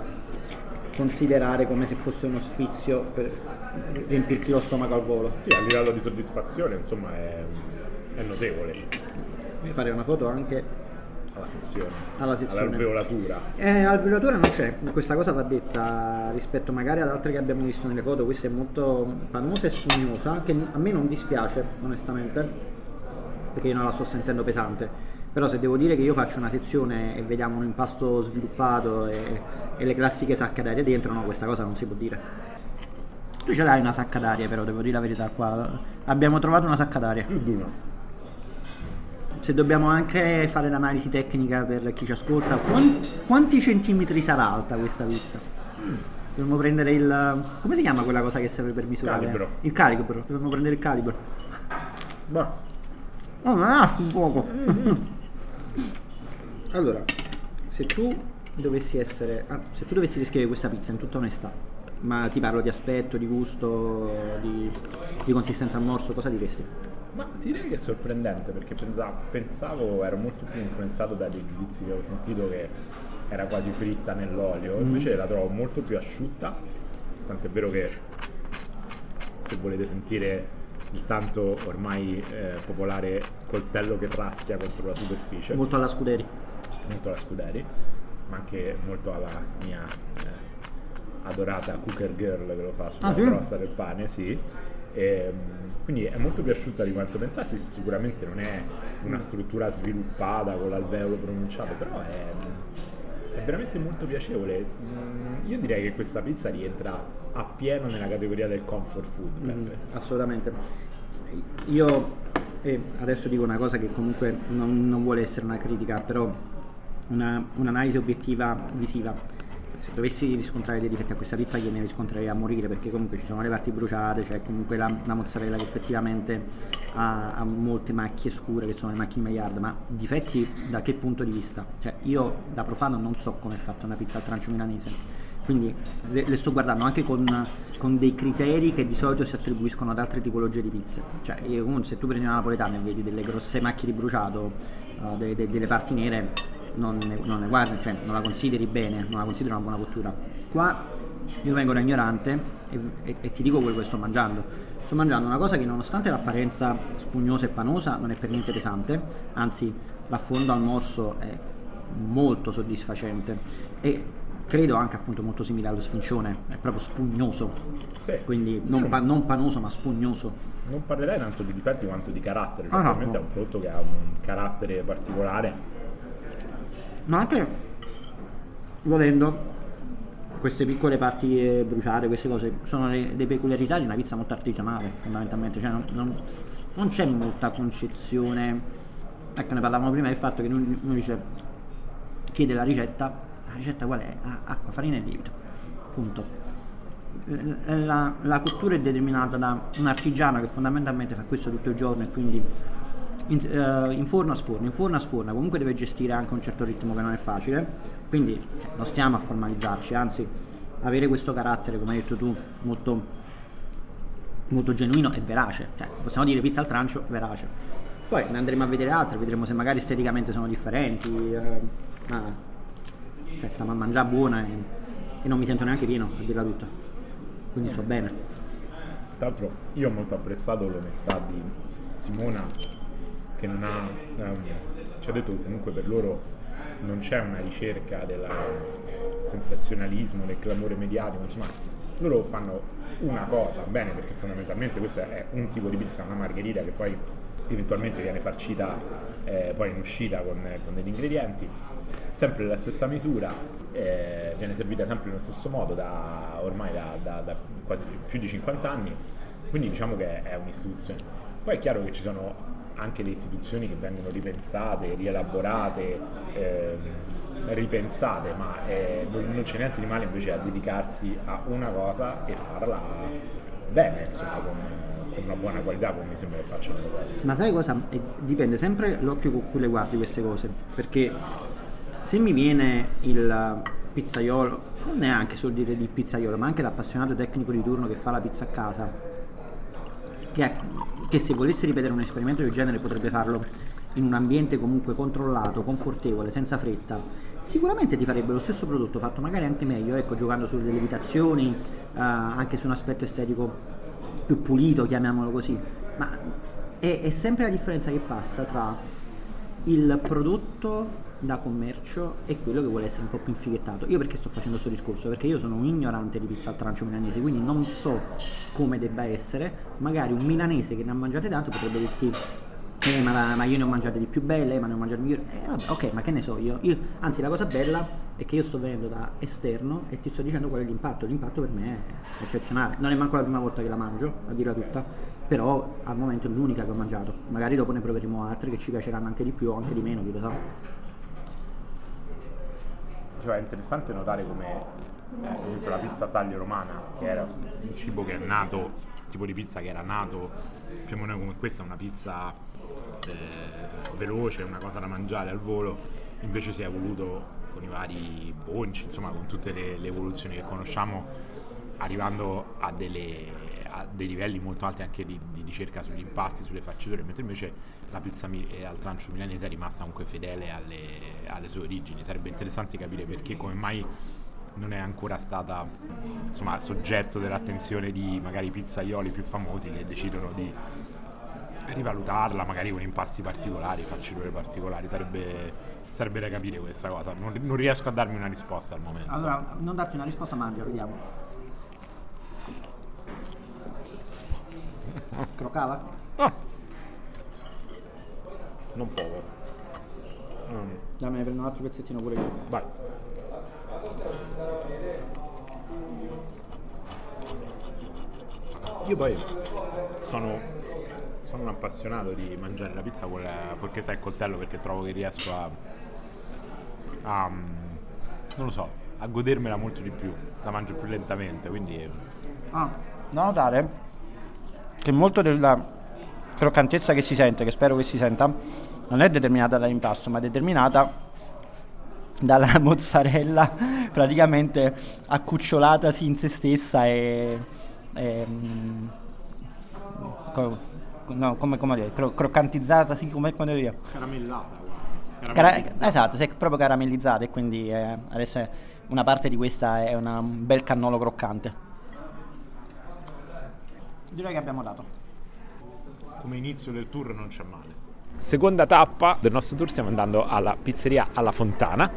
considerare come se fosse uno sfizio per riempirti lo stomaco al volo. Sì, a livello di soddisfazione insomma è notevole. Fare una foto anche alla sezione. All'alveolatura. All'alveolatura non c'è, questa cosa va detta rispetto magari ad altre che abbiamo visto nelle foto. Questa è molto panosa e spugnosa, che a me non dispiace onestamente, perché io non la sto sentendo pesante. Però se devo dire che io faccio una sezione e vediamo un impasto sviluppato e le classiche sacche d'aria dentro, no, questa cosa non si può dire. Tu ce l'hai una sacca d'aria, però devo dire la verità, qua abbiamo trovato una sacca d'aria. Se dobbiamo anche fare l'analisi tecnica per chi ci ascolta, quanti centimetri sarà alta questa pizza? Dovremmo prendere il... come si chiama quella cosa che serve per misurare? Calibro. Il calibro, dovremmo prendere il calibro. Beh. Oh, ma un poco. Allora, se tu dovessi descrivere questa pizza in tutta onestà, ma ti parlo di aspetto, di gusto, di consistenza al morso, cosa diresti? Ma ti direi che è sorprendente, perché pensavo ero molto più influenzato dai giudizi che avevo sentito, che era quasi fritta nell'olio, invece la trovo molto più asciutta, tant'è vero che se volete sentire il tanto ormai popolare coltello che raschia contro la superficie, molto alla Scuderi, ma anche molto alla mia adorata cooker girl che lo fa sulla crosta del pane, sì. E quindi è molto più asciutta di quanto pensassi. Sicuramente non è una struttura sviluppata con l'alveolo pronunciato, però è veramente molto piacevole. Io direi che questa pizza rientra appieno nella categoria del comfort food. Assolutamente. Io adesso dico una cosa che comunque non vuole essere una critica, però un'analisi obiettiva visiva. Se dovessi riscontrare dei difetti a questa pizza, gliene riscontrerei a morire, perché comunque ci sono le parti bruciate, cioè comunque la mozzarella che effettivamente ha molte macchie scure, che sono le macchie di Maillard. Ma difetti da che punto di vista? Cioè io da profano non so come è fatta una pizza al trancio milanese, quindi le sto guardando anche con dei criteri che di solito si attribuiscono ad altre tipologie di pizze. Cioè io, comunque, se tu prendi una napoletana e vedi delle grosse macchie di bruciato, delle parti nere, non ne guardi, cioè non la consideri bene, non la consideri una buona cottura. Qua io vengo da ignorante e ti dico quello che sto mangiando. Sto mangiando una cosa che, nonostante l'apparenza spugnosa e panosa, non è per niente pesante, anzi l'affondo al morso è molto soddisfacente e credo anche appunto molto simile allo sfincione, è proprio spugnoso, sì. Quindi non panoso ma spugnoso. Non parlerei tanto di difetti quanto di carattere, perché ovviamente è un prodotto che ha un carattere particolare. Ma anche, volendo, queste piccole parti bruciate, queste cose, sono le peculiarità di una pizza molto artigianale, fondamentalmente. Cioè non c'è molta concezione. Ecco, ne parlavamo prima del fatto che uno dice, chiede la ricetta qual è? Acqua, farina e lievito, punto. La cottura è determinata da un artigiano che fondamentalmente fa questo tutto il giorno e quindi... in forno a sforno, comunque deve gestire anche un certo ritmo che non è facile, quindi non stiamo a formalizzarci, anzi avere questo carattere, come hai detto tu, molto molto genuino e verace, cioè, possiamo dire pizza al trancio verace. Poi ne andremo a vedere altre, vedremo se magari esteticamente sono differenti, cioè stiamo a mangiare buona e non mi sento neanche pieno a dirla tutta, quindi sto bene. Tra l'altro io ho molto apprezzato l'onestà di Simona, che non ha ci ha detto che comunque per loro non c'è una ricerca del sensazionalismo, del clamore mediatico, insomma loro fanno una cosa bene, perché fondamentalmente questo è un tipo di pizza, una margherita che poi eventualmente viene farcita poi in uscita con degli ingredienti, sempre la stessa misura, viene servita sempre nello stesso modo da quasi più di 50 anni, quindi diciamo che è un'istituzione. Poi è chiaro che ci sono anche le istituzioni che vengono ripensate, rielaborate, ripensate, ma non c'è niente di male invece a dedicarsi a una cosa e farla bene, insomma, con una buona qualità, come mi sembra che facciano le cose. Ma sai cosa? Dipende sempre l'occhio con cui le guardi queste cose, perché se mi viene il pizzaiolo, non neanche solo dire di pizzaiolo, ma anche l'appassionato tecnico di turno che fa la pizza a casa, che se volesse ripetere un esperimento del genere potrebbe farlo in un ambiente comunque controllato, confortevole, senza fretta, sicuramente ti farebbe lo stesso prodotto fatto magari anche meglio, ecco, giocando sulle lievitazioni, anche su un aspetto estetico più pulito, chiamiamolo così. Ma è sempre la differenza che passa tra il prodotto da commercio e quello che vuole essere un po' più infighettato. Io perché sto facendo questo discorso? Perché io sono un ignorante di pizza al trancio milanese, quindi non so come debba essere. Magari un milanese che ne ha mangiate tanto potrebbe dirti ma io ne ho mangiate di più belle, ma ne ho mangiate migliori, vabbè, ok, ma che ne so io, anzi la cosa bella è che io sto venendo da esterno e ti sto dicendo qual è l'impatto. L'impatto per me è eccezionale, non è manco la prima volta che la mangio, a dirla tutta, però al momento è l'unica che ho mangiato, magari dopo ne proveremo altre che ci piaceranno anche di più o anche di meno, chi lo sa. Cioè è interessante notare come per esempio la pizza a taglio romana, che era un cibo che è nato, tipo di pizza che era nato più o meno come questa, una pizza veloce, una cosa da mangiare al volo, invece si è evoluto con i vari bonci, insomma con tutte le evoluzioni che conosciamo, arrivando a dei livelli molto alti anche di ricerca sugli impasti, sulle facciature, mentre invece la pizza al trancio milanese è rimasta comunque fedele alle sue origini. Sarebbe interessante capire perché, come mai non è ancora stata, insomma, soggetto dell'attenzione di magari pizzaioli più famosi che decidono di rivalutarla magari con impasti particolari, facciature particolari. Sarebbe da capire questa cosa, non riesco a darmi una risposta al momento. Allora, non darti una risposta, mangia, vediamo. Croccava? Ah. Non poco. Dammi, ne prendo un altro pezzettino pure io. Vai. Io poi sono un appassionato di mangiare la pizza con la forchetta e il coltello, perché trovo che riesco a non lo so, a godermela molto di più, la mangio più lentamente, quindi da notare che molto della croccantezza che si sente, che spero che si senta, non è determinata dall'impasto, ma è determinata dalla mozzarella praticamente accucciolata in se stessa e croccantizzata, sì, come dire, caramellata quasi. Esatto, si è proprio caramellizzata, e quindi adesso una parte di questa è un bel cannolo croccante. Direi che abbiamo dato. Come inizio del tour non c'è male. Seconda tappa del nostro tour, stiamo andando alla pizzeria alla Fontana.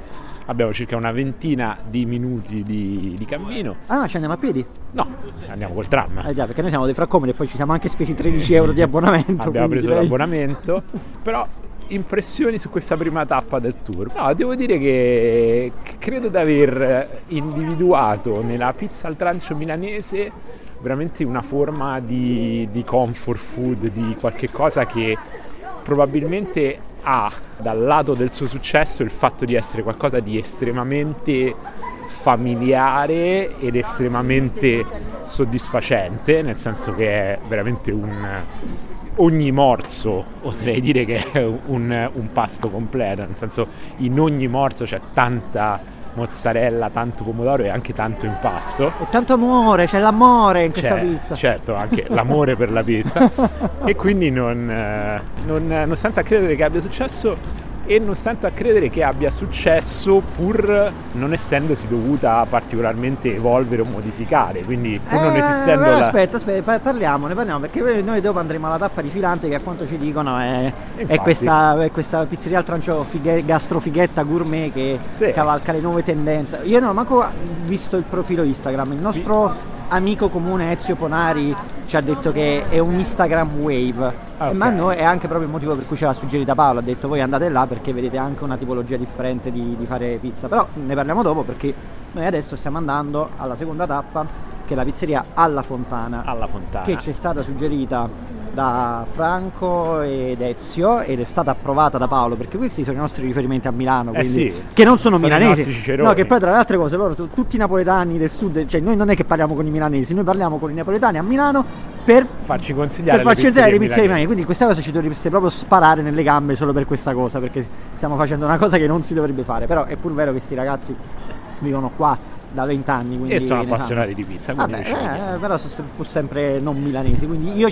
Abbiamo circa una ventina di minuti di cammino. Ah, ci andiamo a piedi? No, andiamo col tram. Già, perché noi siamo dei fraccomodi e poi ci siamo anche spesi 13 euro di abbonamento. Abbiamo preso l'abbonamento. Però impressioni su questa prima tappa del tour? No, devo dire che credo di aver individuato nella pizza al trancio milanese veramente una forma di comfort food, di qualche cosa che probabilmente ha dal lato del suo successo il fatto di essere qualcosa di estremamente familiare ed estremamente soddisfacente, nel senso che è veramente ogni morso, oserei dire che è un pasto completo, nel senso in ogni morso c'è tanta mozzarella, tanto pomodoro e anche tanto impasto e tanto amore, c'è l'amore in questa pizza, certo, anche l'amore per la pizza. E quindi non stento a credere che abbia successo, e non stento a credere che abbia successo pur non essendosi dovuta particolarmente evolvere o modificare, quindi pur non esistendo aspetta, parliamone, perché noi dopo andremo alla tappa rifilante, che appunto ci dicono è questa pizzeria al trancio gastrofighetta gourmet che cavalca le nuove tendenze. Io non ho manco visto il profilo Instagram, il nostro amico comune Ezio Ponari ci ha detto che è un Instagram wave, okay. Ma noi è anche proprio il motivo per cui ce l'ha suggerita Paolo, ha detto voi andate là perché vedete anche una tipologia differente di fare pizza, però ne parliamo dopo, perché noi adesso stiamo andando alla seconda tappa, che è la pizzeria alla Fontana, che ci è stata suggerita da Franco ed Ezio ed è stata approvata da Paolo, perché questi sono i nostri riferimenti a Milano, quindi, sì, che non sono milanesi, no, che poi tra le altre cose loro tutti i napoletani del sud, cioè noi non è che parliamo con i milanesi, noi parliamo con i napoletani a Milano per farci consigliare le pizzerie milanesi, quindi questa cosa ci dovreste proprio sparare nelle gambe solo per questa cosa, perché stiamo facendo una cosa che non si dovrebbe fare, però è pur vero che sti ragazzi vivono qua da 20 anni, quindi, e sono appassionati di pizza, vabbè, però sono sempre non milanesi, quindi io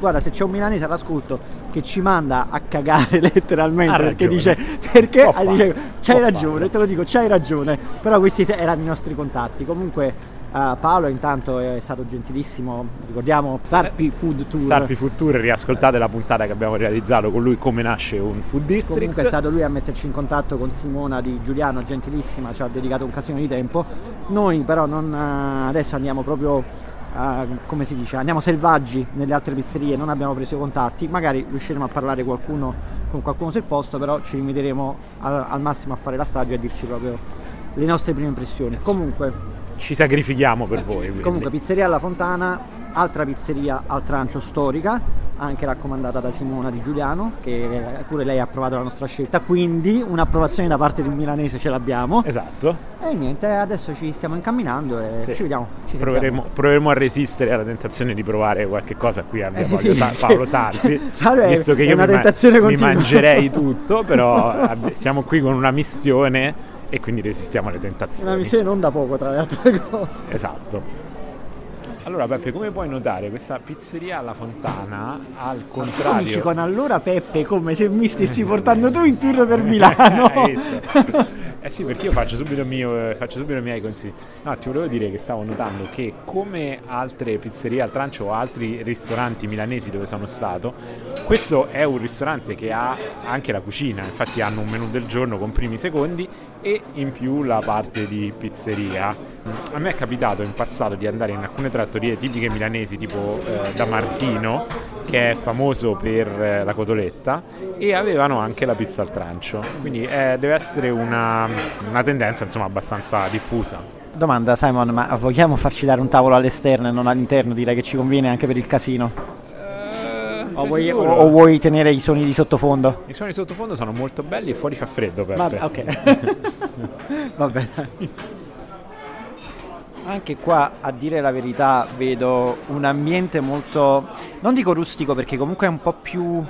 guarda, se c'è un milanese all'ascolto che ci manda a cagare letteralmente, perché dice c'hai ragione, te lo dico, c'hai ragione, però questi erano i nostri contatti. Comunque Paolo intanto è stato gentilissimo, ricordiamo Sarpi Food Tour, riascoltate la puntata che abbiamo realizzato con lui, come nasce un food district. Comunque è stato lui a metterci in contatto con Simona di Giuliano, gentilissima, ci ha dedicato un casino di tempo. Noi però adesso andiamo proprio come si dice, andiamo selvaggi nelle altre pizzerie, non abbiamo preso i contatti, magari riusciremo a parlare con qualcuno sul posto, però ci limiteremo al massimo a fare l'assaggio e a dirci proprio le nostre prime impressioni. Comunque ci sacrifichiamo per voi, quindi. Comunque pizzeria alla Fontana, altra pizzeria al trancio storica, anche raccomandata da Simona di Giuliano, che pure lei ha approvato la nostra scelta, quindi un'approvazione da parte del milanese ce l'abbiamo. Esatto. E niente, adesso ci stiamo incamminando e sì, ci vediamo, ci proveremo a resistere alla tentazione di provare qualche cosa qui a mio sì, Paolo Sarpi, cioè, visto che io mi mangerei tutto, però siamo qui con una missione e quindi resistiamo alle tentazioni. Una missione non da poco, tra le altre cose. Esatto. Allora Peppe, come puoi notare, questa pizzeria alla Fontana, al contrario... Dici con allora Peppe, come se mi stessi portando tu in tour per Milano. Sì, perché io faccio subito i miei consigli. No, ti volevo dire che stavo notando che, come altre pizzerie al trancio o altri ristoranti milanesi dove sono stato, questo è un ristorante che ha anche la cucina, infatti hanno un menù del giorno con primi secondi e in più la parte di pizzeria. A me è capitato in passato di andare in alcune trattorie tipiche milanesi, tipo da Martino, che è famoso per la cotoletta, e avevano anche la pizza al trancio, quindi deve essere una tendenza insomma abbastanza diffusa. Domanda Simon, ma vogliamo farci dare un tavolo all'esterno e non all'interno? Direi che ci conviene anche per il casino. O vuoi tenere i suoni di sottofondo? I suoni di sottofondo sono molto belli e fuori fa freddo, Peppe. Ok. Vabbè, dai. Anche qua, a dire la verità, vedo un ambiente molto, non dico rustico perché comunque è un po' più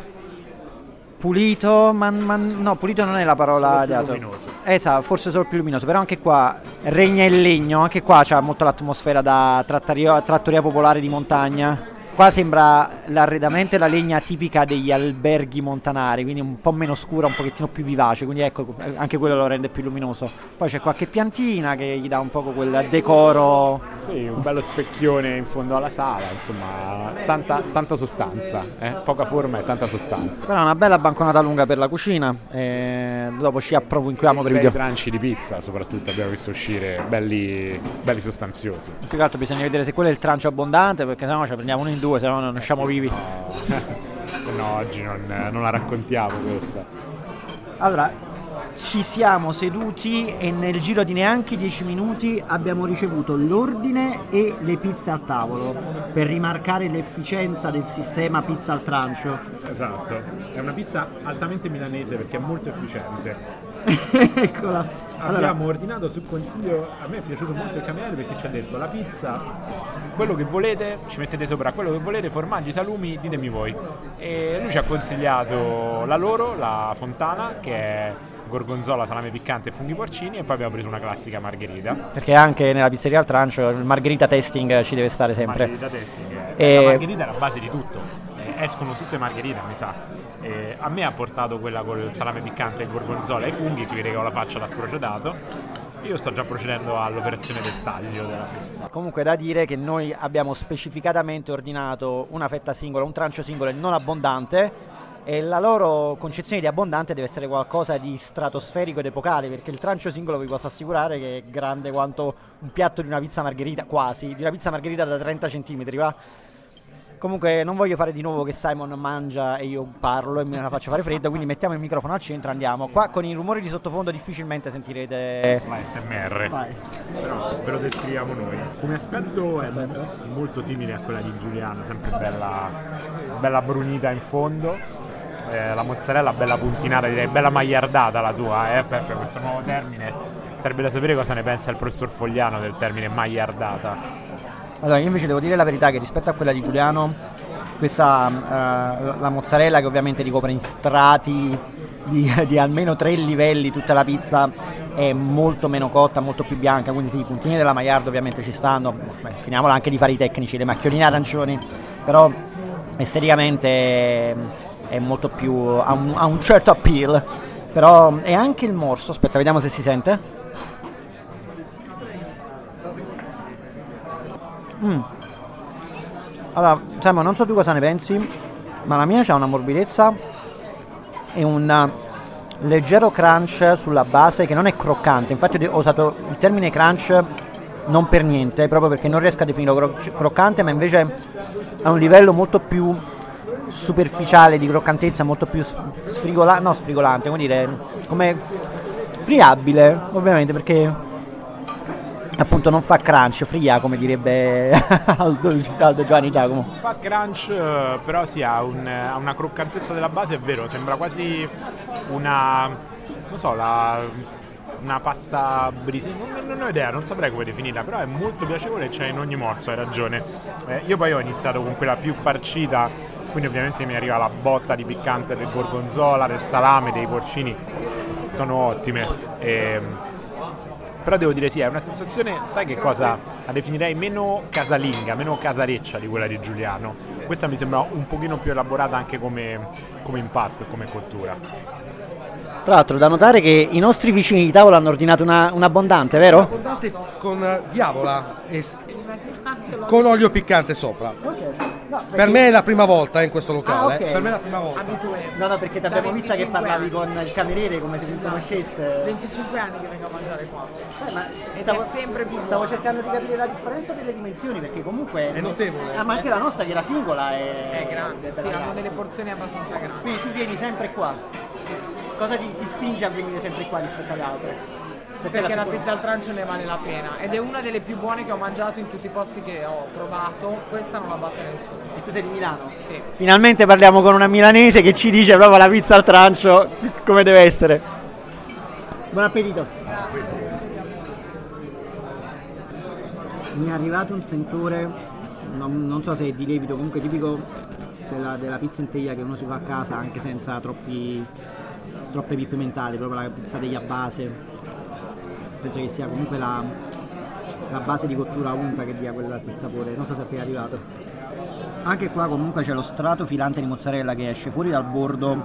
pulito, ma no, pulito non è la parola. Solo più luminoso. Esatto, forse solo più luminoso, però anche qua regna il legno, anche qua c'è molto l'atmosfera da trattoria popolare di montagna. Qua sembra l'arredamento e la legna tipica degli alberghi montanari, quindi un po' meno scura, un pochettino più vivace, quindi ecco, anche quello lo rende più luminoso. Poi c'è qualche piantina che gli dà un po' quel decoro. Sì, un bello specchione in fondo alla sala, insomma, tanta sostanza, poca forma e tanta sostanza. Però una bella banconata lunga per la cucina, dopo ci approfondiamo per i video. Bei tranci di pizza soprattutto abbiamo visto uscire, belli sostanziosi. Più che altro bisogna vedere se quello è il trancio abbondante, perché sennò ci prendiamo un industria. Se no non usciamo vivi. No, oggi non la raccontiamo questa. Allora, ci siamo seduti e nel giro di neanche 10 minuti abbiamo ricevuto l'ordine e le pizze al tavolo, per rimarcare l'efficienza del sistema pizza al trancio. Esatto, è una pizza altamente milanese perché è molto efficiente. Eccola. Allora, abbiamo ordinato sul consiglio, a me è piaciuto molto il cameriere perché ci ha detto: la pizza, quello che volete, ci mettete sopra quello che volete, formaggi, salumi, ditemi voi. E lui ci ha consigliato la loro, la Fontana, che è gorgonzola, salame piccante e funghi porcini, e poi abbiamo preso una classica margherita, perché anche nella pizzeria al trancio il margherita testing ci deve stare sempre. Margherita testing, la margherita è la base di tutto, escono tutte margherita, mi sa. A me ha portato quella col salame piccante e gorgonzola e i funghi, si vede che ho la faccia da sprocetato. Io sto già procedendo all'operazione del taglio della fetta. Comunque da dire che noi abbiamo specificatamente ordinato una fetta singola, un trancio singolo e non abbondante, e la loro concezione di abbondante deve essere qualcosa di stratosferico ed epocale, perché il trancio singolo vi posso assicurare che è grande quanto un piatto di una pizza margherita, quasi, di una pizza margherita da 30 centimetri, va? Comunque non voglio fare di nuovo che Simon mangia e io parlo e me la faccio fare fredda, quindi mettiamo il microfono al centro e andiamo. Qua con i rumori di sottofondo difficilmente sentirete l'ASMR. Vai. Però ve lo descriviamo noi. Come aspetto è molto simile a quella di Giuliano, sempre bella brunita in fondo, la mozzarella bella puntinata, direi bella magliardata la tua, Peppe, questo nuovo termine. Sarebbe da sapere cosa ne pensa il professor Fogliano del termine magliardata. Allora, io invece devo dire la verità che rispetto a quella di Giuliano, questa la mozzarella, che ovviamente ricopre in strati di almeno 3 livelli tutta la pizza, è molto meno cotta, molto più bianca, quindi sì, i puntini della Maillard ovviamente ci stanno. Beh, finiamola anche di fare i tecnici, le macchioline arancioni, però esteticamente è molto più, ha un certo appeal, però è anche il morso, aspetta, vediamo se si sente. Allora, Simon, non so tu cosa ne pensi, ma la mia c'ha una morbidezza e un leggero crunch sulla base che non è croccante. Infatti ho usato il termine crunch non per niente, proprio perché non riesco a definirlo croccante, ma invece ha un livello molto più superficiale di croccantezza, molto più sfrigolante, come dire, come friabile, ovviamente, perché appunto non fa crunch, fria, come direbbe Aldo Giovanni Giacomo. Fa crunch, però sì, ha una croccantezza della base, è vero, sembra quasi una, non so, una pasta brisi, non ho idea, non saprei come definirla, però è molto piacevole e c'è in ogni morso, hai ragione. Io poi ho iniziato con quella più farcita, quindi ovviamente mi arriva la botta di piccante del gorgonzola, del salame, dei porcini, sono ottime. Però devo dire sì, è una sensazione, sai che cosa? La definirei meno casalinga, meno casareccia di quella di Giuliano. Questa mi sembra un pochino più elaborata anche come impasto e come cottura. Tra l'altro da notare che i nostri vicini di tavola hanno ordinato un abbondante, vero? Un abbondante con diavola e con olio piccante sopra. Okay. No, perché... Per me è la prima volta in questo locale. Okay. Per me è la prima volta. No, perché ti abbiamo vista che parlavi con il cameriere come se vi conosceste. 25 anni che vengo a mangiare qua. Stavo cercando di capire la differenza delle dimensioni, perché comunque è notevole. Ma anche la nostra che era singola è grande, sì, hanno delle porzioni abbastanza grandi. Quindi tu vieni sempre qua. Cosa ti spinge a venire sempre qua rispetto alle altre? Perché la pizza al trancio ne vale la pena ed è una delle più buone che ho mangiato in tutti i posti che ho provato, questa non la batte nessuno. E tu sei di Milano? Sì. Finalmente parliamo con una milanese che ci dice proprio la pizza al trancio come deve essere. Buon appetito. Grazie. Mi è arrivato un sentore, non so se è di lievito, comunque tipico della pizza in teglia che uno si fa a casa anche senza troppe pippe mentali, proprio la pizza teglia base. Penso che sia comunque la base di cottura unta che dia quel sapore, non so se è arrivato. Anche qua comunque c'è lo strato filante di mozzarella che esce fuori dal bordo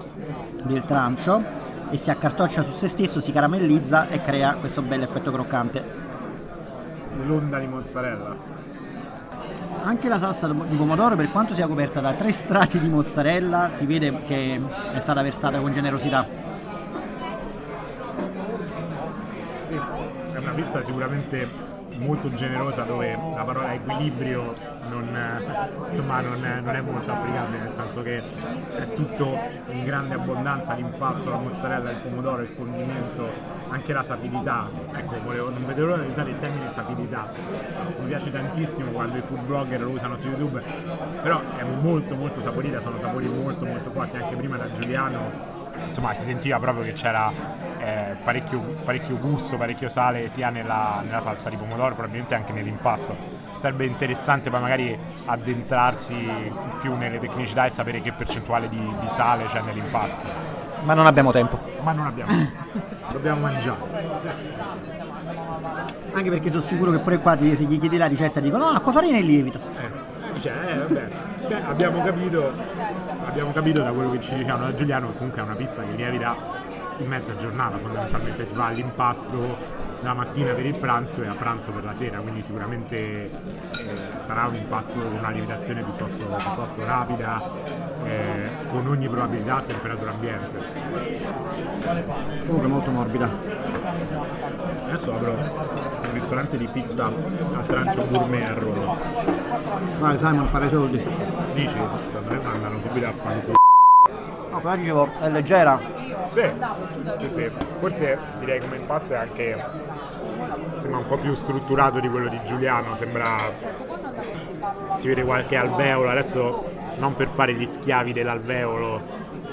del trancio e si accartoccia su se stesso, si caramellizza e crea questo bel effetto croccante. L'onda di mozzarella. Anche la salsa di pomodoro, per quanto sia coperta da 3 strati di mozzarella, si vede che è stata versata con generosità. Una pizza sicuramente molto generosa, dove la parola equilibrio non è molto applicabile, nel senso che è tutto in grande abbondanza, l'impasto, la mozzarella, il pomodoro, il condimento, anche la sapidità. Ecco, non vedo l'ora di usare il termine sapidità, mi piace tantissimo quando i food blogger lo usano su YouTube, però è molto molto saporita, sono sapori molto molto forti. Anche prima da Giuliano insomma si sentiva proprio che c'era parecchio gusto, parecchio sale sia nella salsa di pomodoro, probabilmente anche nell'impasto. Sarebbe interessante poi magari addentrarsi più nelle tecnicità e sapere che percentuale di sale c'è nell'impasto. Ma non abbiamo tempo. Dobbiamo mangiare. Anche perché sono sicuro che pure qua se gli chiedi la ricetta dicono no, acquafarina e lievito. Vabbè. Beh, abbiamo capito da quello che ci dicevano da Giuliano che comunque è una pizza che lievita in mezza giornata, fondamentalmente si va all'impasto la mattina per il pranzo e a pranzo per la sera, quindi sicuramente sarà un impasto con una lievitazione piuttosto rapida, con ogni probabilità a temperatura ambiente. Comunque molto morbida. Adesso apro un ristorante di pizza a trancio gourmet a Roma. Vai Simon, fare soldi. Dici? Andano subito a fare tutto. No, però dicevo, è leggera. Sì. Forse direi come impasto è anche, sembra un po' più strutturato di quello di Giuliano, sembra, si vede qualche alveolo, adesso non per fare gli schiavi dell'alveolo,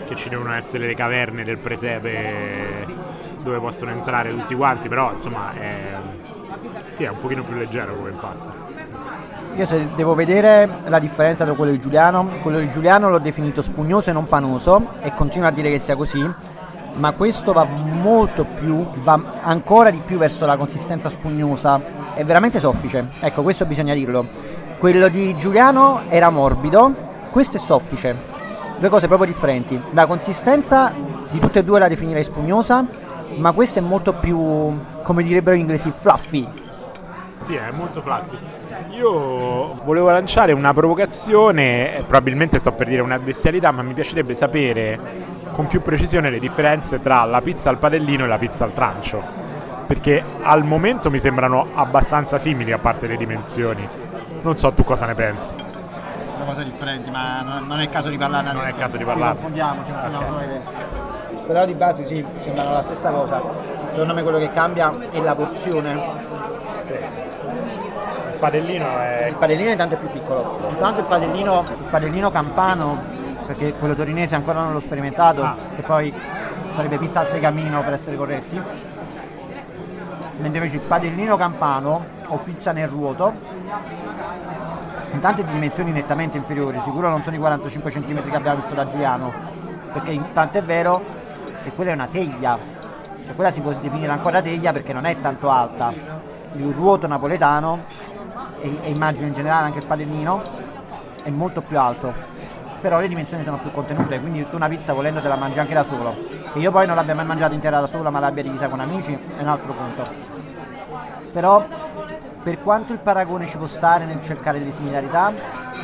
che ci devono essere le caverne del presepe dove possono entrare tutti quanti, però insomma è un pochino più leggero come impasto. Io se devo vedere la differenza tra quello di Giuliano l'ho definito spugnoso e non panoso e continuo a dire che sia così, ma questo va ancora di più verso la consistenza spugnosa, è veramente soffice, ecco, questo bisogna dirlo. Quello di Giuliano era morbido, questo è soffice, 2 cose proprio differenti. La consistenza di tutte e due la definirei spugnosa, ma questo è molto più, come direbbero gli inglesi, fluffy. Sì, è molto fluffy. Io volevo lanciare una provocazione, probabilmente sto per dire una bestialità, ma mi piacerebbe sapere con più precisione le differenze tra la pizza al padellino e la pizza al trancio. perché al momento mi sembrano abbastanza simili, a parte le dimensioni. Non so tu cosa ne pensi. Sono cose differenti, ma non è il caso di parlarne. Non è il caso di parlarne. Confondiamoci, okay. Però di base sì, sembrano la stessa cosa. Secondo me quello che cambia è la porzione. Sì. Il padellino è tanto più piccolo. Intanto il padellino campano, perché quello torinese ancora non l'ho sperimentato, che poi sarebbe pizza al tegamino per essere corretti, mentre invece il padellino campano o pizza nel ruoto, intanto di dimensioni nettamente inferiori, sicuro non sono i 45 cm che abbiamo visto da Giuliano, perché intanto è vero che quella è una teglia, cioè quella si può definire ancora teglia perché non è tanto alta. Il ruoto napoletano e immagino in generale anche il padellino è molto più alto, però le dimensioni sono più contenute, quindi tu una pizza volendo te la mangi anche da solo, che io poi non l'abbia mai mangiata intera da sola, ma l'abbia divisa con amici è un altro punto. Però per quanto il paragone ci può stare nel cercare le similarità,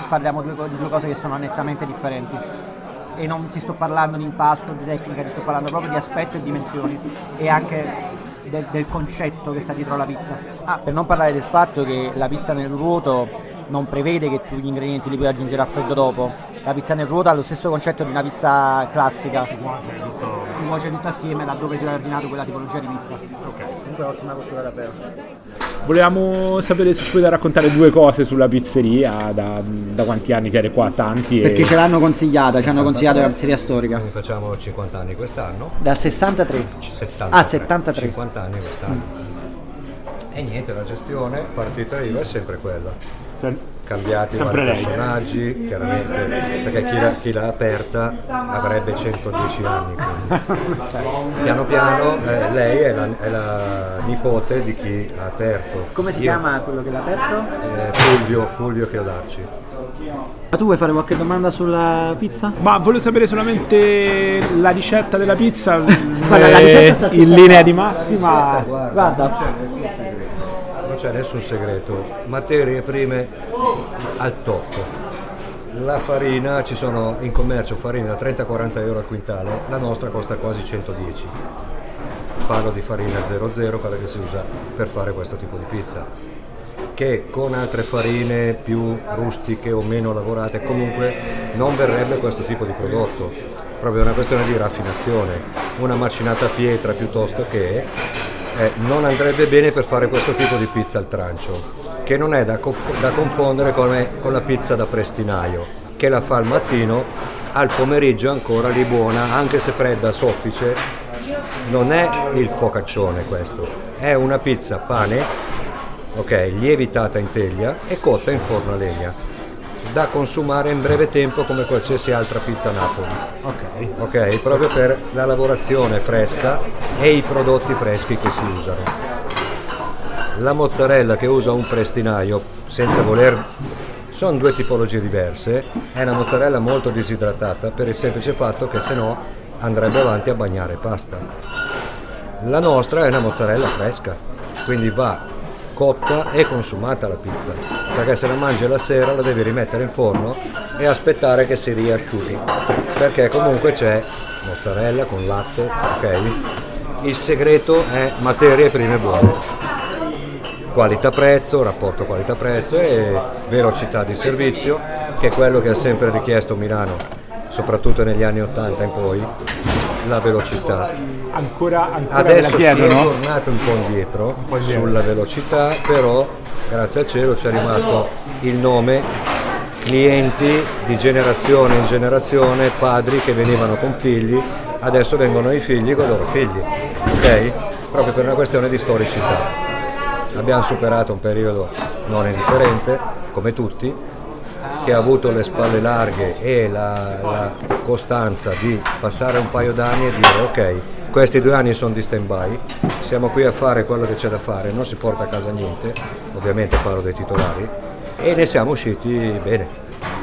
parliamo di due cose che sono nettamente differenti, e non ti sto parlando di impasto, di tecnica, ti sto parlando proprio di aspetto e dimensioni e anche del concetto che sta dietro la pizza. Per non parlare del fatto che la pizza nel ruoto non prevede che tu gli ingredienti li puoi aggiungere a freddo dopo. La pizza nel ruoto ha lo stesso concetto di una pizza classica. Si cuoce tutto assieme laddove tu hai ordinato quella tipologia di pizza. Ok. Comunque ottima cultura davvero. Volevamo sapere se ci puoi raccontare due cose sulla pizzeria, da quanti anni siete qua, tanti. Perché ce l'hanno consigliata, ci hanno consigliato la pizzeria storica. Noi facciamo 50 anni quest'anno. Dal 63? 73. 73. 50 anni quest'anno. E niente, la gestione partita IVA è sempre quella. Cambiati i personaggi, chiaramente, perché chi l'ha aperta avrebbe 110 anni. Piano piano lei è la nipote di chi ha aperto. Come si chiama quello che l'ha aperto? Fulvio Chiodacci. Ma tu vuoi fare qualche domanda sulla pizza? Ma volevo sapere solamente la ricetta della pizza. Guarda, la ricetta in linea di massima. Ricetta, guarda. Non c'è nessun segreto, materie prime al top, la farina, ci sono in commercio farina da 30-40 euro al quintale, la nostra costa quasi 110, parlo di farina 00, quella che si usa per fare questo tipo di pizza, che con altre farine più rustiche o meno lavorate comunque non verrebbe questo tipo di prodotto, proprio una questione di raffinazione, una macinata a pietra piuttosto che... non andrebbe bene per fare questo tipo di pizza al trancio, che non è da confondere con la pizza da prestinaio, che la fa al mattino, al pomeriggio ancora lì buona, anche se fredda, soffice. Non è il focaccione questo, è una pizza pane, ok, lievitata in teglia e cotta in forno a legna, da consumare in breve tempo come qualsiasi altra pizza a Napoli. Ok, proprio per la lavorazione fresca e i prodotti freschi che si usano. La mozzarella che usa un prestinaio, senza voler, sono due tipologie diverse, è una mozzarella molto disidratata per il semplice fatto che se no andrebbe avanti a bagnare pasta. La nostra è una mozzarella fresca, quindi va cotta e consumata la pizza, perché se la mangi la sera la devi rimettere in forno e aspettare che si riasciughi, perché comunque c'è mozzarella con latte, ok? Il segreto è materie prime buone, qualità-prezzo, rapporto qualità-prezzo e velocità di servizio, che è quello che ha sempre richiesto Milano, soprattutto negli anni 80 in poi, la velocità. Ancora adesso la chiedono. Sono tornato un po' indietro sulla velocità, però grazie al cielo c'è rimasto il nome, clienti di generazione in generazione, padri che venivano con figli, adesso vengono i figli con i loro figli, ok? Proprio per una questione di storicità. Abbiamo superato un periodo non indifferente, come tutti, che ha avuto le spalle larghe e la costanza di passare un paio d'anni e dire ok, questi 2 anni sono di stand-by, siamo qui a fare quello che c'è da fare, non si porta a casa niente, ovviamente parlo dei titolari, e ne siamo usciti bene.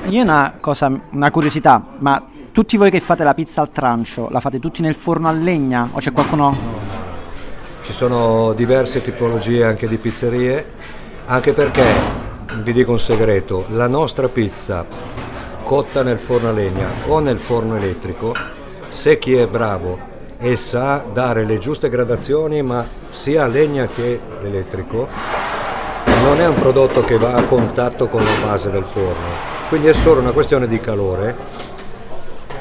Io una curiosità, ma tutti voi che fate la pizza al trancio, la fate tutti nel forno a legna o c'è qualcuno? No. Ci sono diverse tipologie anche di pizzerie, anche perché, vi dico un segreto, la nostra pizza cotta nel forno a legna o nel forno elettrico, se chi è bravo e sa dare le giuste gradazioni, ma sia legna che elettrico non è un prodotto che va a contatto con la base del forno, quindi è solo una questione di calore.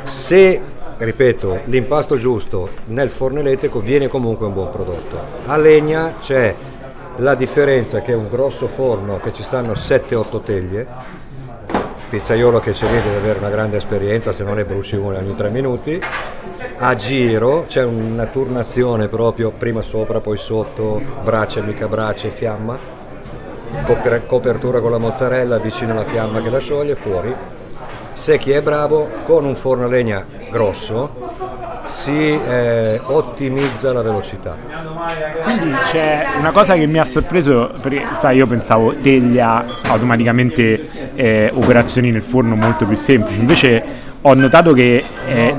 Se, ripeto, l'impasto giusto nel forno elettrico viene comunque un buon prodotto. A legna c'è la differenza che è un grosso forno che ci stanno 7-8 teglie, pizzaiolo che ci vede di avere una grande esperienza, se non ne bruci una ogni 3 minuti, a giro c'è una turnazione proprio prima sopra poi sotto, brace, mica brace, fiamma, copertura con la mozzarella vicino alla fiamma che la scioglie, fuori. Se chi è bravo con un forno a legna grosso si ottimizza la velocità. Quindi c'è una cosa che mi ha sorpreso, perché sai, io pensavo teglia automaticamente operazioni nel forno molto più semplici, invece ho notato che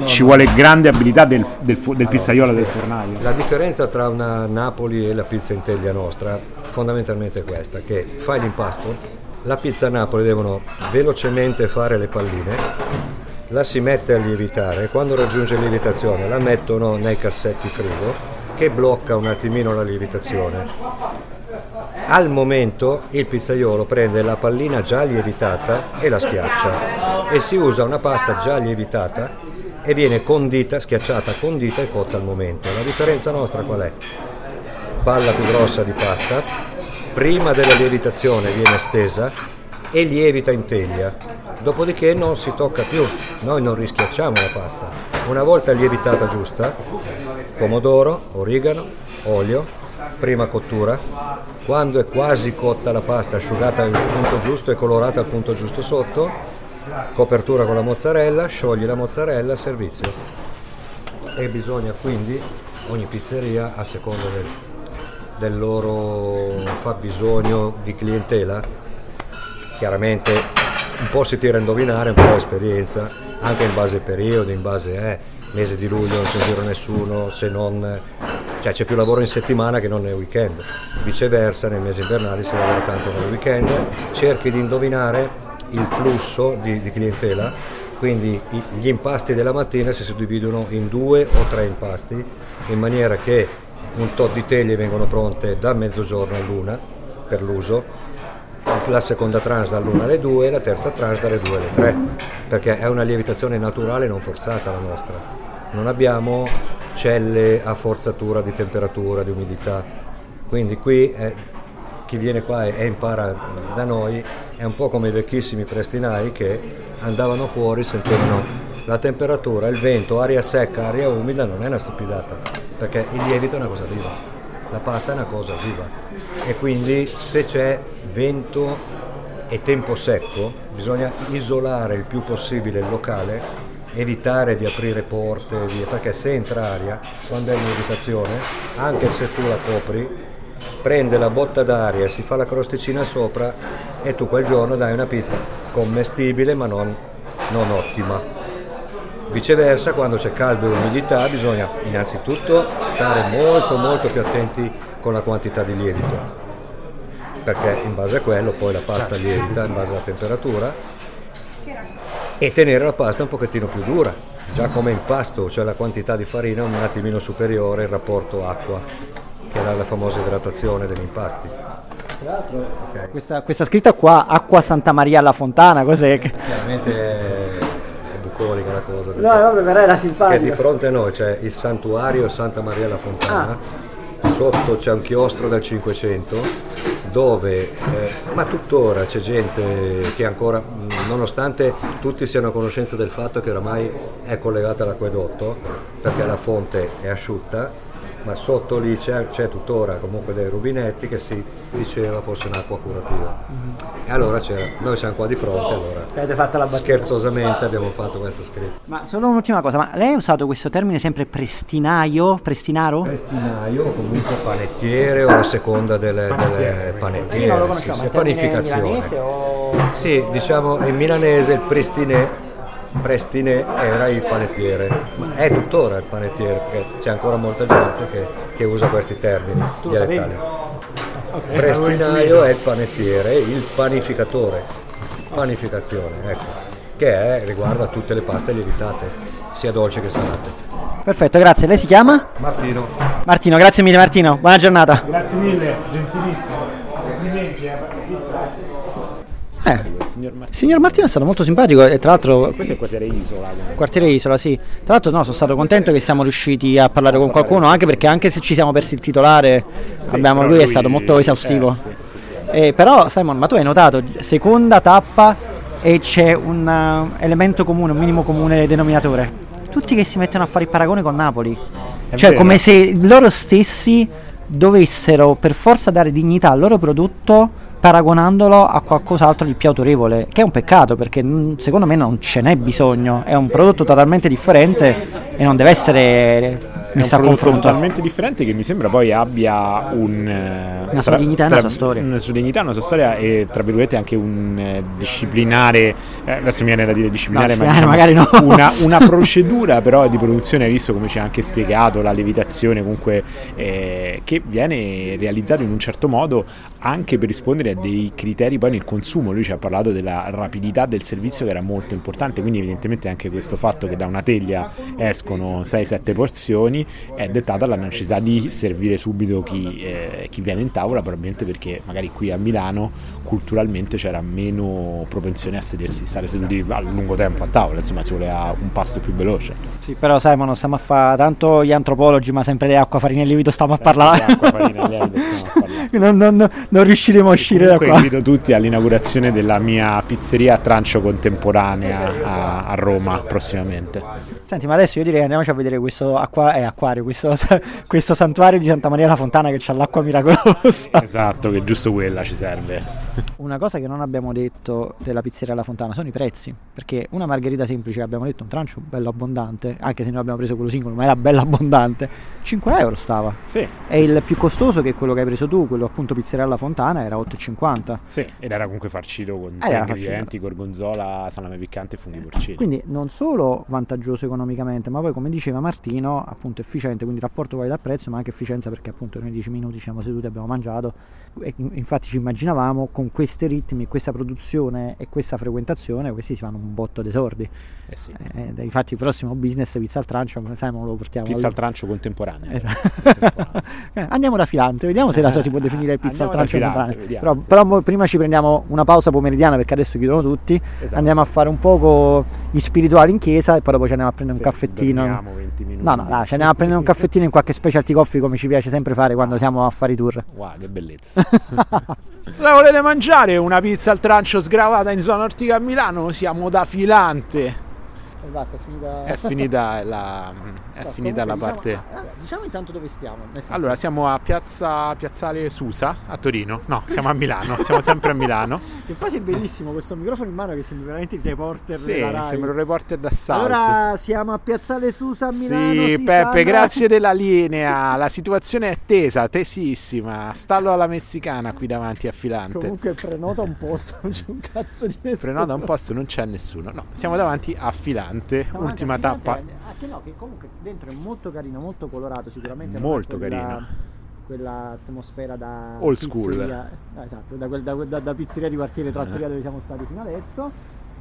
ci vuole grande abilità del pizzaiolo, del fornaio. La differenza tra una Napoli e la pizza in teglia nostra fondamentalmente è questa, che fai l'impasto, la pizza a Napoli devono velocemente fare le palline, la si mette a lievitare, quando raggiunge lievitazione la mettono nei cassetti frigo che blocca un attimino la lievitazione. Al momento il pizzaiolo prende la pallina già lievitata e la schiaccia e si usa una pasta già lievitata e viene condita, schiacciata, condita e cotta al momento. La differenza nostra qual è? Palla più grossa di pasta, prima della lievitazione viene stesa e lievita in teglia. Dopodiché non si tocca più, noi non rischiacciamo la pasta. Una volta lievitata giusta, pomodoro, origano, olio, prima cottura, quando è quasi cotta la pasta, asciugata al punto giusto e colorata al punto giusto sotto, copertura con la mozzarella, sciogli la mozzarella, servizio. E bisogna quindi, ogni pizzeria a seconda del loro fabbisogno di clientela, chiaramente un po' si tira a indovinare, un po' esperienza, anche in base periodi, in base mese di luglio non c'è giro nessuno, se non, cioè c'è più lavoro in settimana che non nel weekend. Viceversa, nei mesi invernali si lavora tanto nel weekend, cerchi di indovinare il flusso di clientela, quindi gli impasti della mattina si suddividono in 2 o 3 impasti, in maniera che un tot di teglie vengono pronte da mezzogiorno all'1 per l'uso, la seconda tranche dall'1 alle 2 e la terza tranche dalle 2 alle 3, perché è una lievitazione naturale non forzata la nostra, non abbiamo celle a forzatura di temperatura, di umidità, quindi qui chi viene qua e impara da noi è un po' come i vecchissimi prestinai che andavano fuori, sentivano la temperatura, il vento, aria secca, aria umida, non è una stupidata, perché il lievito è una cosa viva, la pasta è una cosa viva. E quindi se c'è vento e tempo secco bisogna isolare il più possibile il locale, evitare di aprire porte e via, perché se entra aria quando è in lievitazione, anche se tu la copri, prende la botta d'aria e si fa la crosticina sopra e tu quel giorno dai una pizza commestibile ma non ottima. Viceversa, quando c'è caldo e umidità bisogna innanzitutto stare molto più attenti con la quantità di lievito, perché in base a quello poi la pasta lievita in base alla temperatura, e tenere la pasta un pochettino più dura già come impasto, cioè la quantità di farina un attimino superiore, il rapporto acqua, che era la famosa idratazione degli impasti. Tra l'altro okay. questa scritta qua, acqua Santa Maria alla Fontana, cos'è? Chiaramente bucolica la cosa, no, vabbè, era simpatica, che di fronte a noi c'è il santuario Santa Maria alla Fontana, sotto c'è un chiostro dal 500 dove ma tuttora c'è gente che ancora, nonostante tutti siano a conoscenza del fatto che oramai è collegata all'acquedotto perché la fonte è asciutta, ma sotto lì c'è tuttora comunque dei rubinetti che si diceva fosse un'acqua curativa. E allora c'era, noi siamo qua di fronte, allora scherzosamente abbiamo fatto questa scritta. Ma solo un'ultima cosa, ma lei ha usato questo termine sempre prestinaio, prestinaro? Prestinaio o comunque panettiere, o a seconda delle panettiere. Io non lo conosco, sì, panificazione milanese o... Sì, diciamo in milanese il Prestine era il panettiere, ma è tuttora il panettiere, perché c'è ancora molta gente che usa questi termini dialettali. Okay, prestinaio è il panettiere, il panificatore, panificazione, ecco, che riguarda tutte le paste lievitate, sia dolci che salate. Perfetto, grazie. Lei si chiama? Martino. Martino, grazie mille Martino, buona giornata. Grazie mille, gentilissimo. Complimenti. Signor Martino è stato molto simpatico e tra l'altro questo è il quartiere Isola. Quartiere Isola, sì. Tra l'altro no, sono stato contento che siamo riusciti a parlare con qualcuno, anche perché anche se ci siamo persi il titolare, sì, abbiamo, lui è stato molto esaustivo. Sì. Però Simon, ma tu hai notato, seconda tappa e c'è un elemento comune, un minimo comune denominatore. Tutti che si mettono a fare il paragone con Napoli. È cioè vero. Come se loro stessi dovessero per forza dare dignità al loro prodotto paragonandolo a qualcos'altro di più autorevole, che è un peccato perché secondo me non ce n'è bisogno, è un prodotto totalmente differente e non deve essere messo a confronto. È totalmente differente che mi sembra poi abbia una sua dignità e una sua storia. Una sua dignità, una sua storia e tra virgolette anche un disciplinare, adesso mi viene da dire disciplinare, no, ma diciamo magari no. Una procedura però di produzione, hai visto come ci ha anche spiegato la lievitazione comunque che viene realizzato in un certo modo anche per rispondere a dei criteri poi nel consumo. Lui ci ha parlato della rapidità del servizio che era molto importante, quindi evidentemente anche questo fatto che da una teglia escono 6-7 porzioni è dettata dalla necessità di servire subito chi viene in tavola, probabilmente perché magari qui a Milano culturalmente c'era meno propensione a sedersi, stare seduti a lungo tempo a tavola, insomma si voleva un passo più veloce. Sì, però Simon, non stiamo a fare tanto gli antropologi, ma sempre le acqua, farina e lievito stiamo a parlare. Non riusciremo a uscire da qua. Comunque invito tutti all'inaugurazione della mia pizzeria Trancio Contemporanea a Roma prossimamente. Senti, ma adesso io direi andiamoci a vedere questo acquario, questo santuario di Santa Maria la Fontana che c'ha l'acqua miracolosa. Esatto, che giusto quella ci serve. Una cosa che non abbiamo detto della pizzeria La Fontana sono i prezzi, perché una margherita semplice, abbiamo detto un trancio bello abbondante, anche se noi abbiamo preso quello singolo, ma era bello abbondante, 5 euro stava. Sì. E il più costoso, che è quello che hai preso tu, quello appunto pizzeria La Fontana, era 8,50. Sì, ed era comunque farcito con ingredienti, gorgonzola, salame piccante e funghi porcini. Quindi non solo vantaggioso economicamente, ma poi come diceva Martino, appunto efficiente, quindi rapporto valore al prezzo, ma anche efficienza perché appunto noi 10 minuti siamo seduti, abbiamo mangiato e infatti ci immaginavamo con questi ritmi, questa produzione e questa frequentazione, questi si fanno un botto dei sordi. Eh sì. Infatti il prossimo business pizza al trancio, Simon, lo portiamo pizza al trancio contemporanea. Esatto. Andiamo da Filante, vediamo se la sua si può definire pizza al trancio contemporanea. Però prima ci prendiamo una pausa pomeridiana perché adesso chiudono tutti. Esatto. Andiamo a fare un poco gli spirituali in chiesa e poi dopo ci andiamo a prendere un caffettino. 20 minuti. No, ci andiamo a prendere un caffettino in qualche specialty coffee come ci piace sempre fare quando siamo a fare i tour. Wow, che bellezza. La volete mangiare una pizza al trancio sgravata in zona Ortica a Milano? Siamo da Filante. E basta, è finita la parte. Diciamo intanto dove stiamo. Allora, siamo a Piazzale Susa a Torino. No, siamo a Milano, siamo sempre a Milano. Che poi è bellissimo questo microfono in mano che sembra veramente il reporter. Sì, della Rai. Sembra un reporter d'assalto. Allora siamo a Piazzale Susa a Milano. Sì, Peppe, grazie della linea. La situazione è tesissima. Stallo alla messicana qui davanti a Filante. Comunque prenota un posto, non c'è un cazzo di nessuno. Prenota un posto, non c'è nessuno. No, siamo davanti a Filante. Ultima tappa. Che comunque dentro è molto carino, molto colorato, sicuramente molto carino. Quella atmosfera da old pizzeria, school. Esatto, da pizzeria di quartiere, trattoria dove siamo stati fino adesso.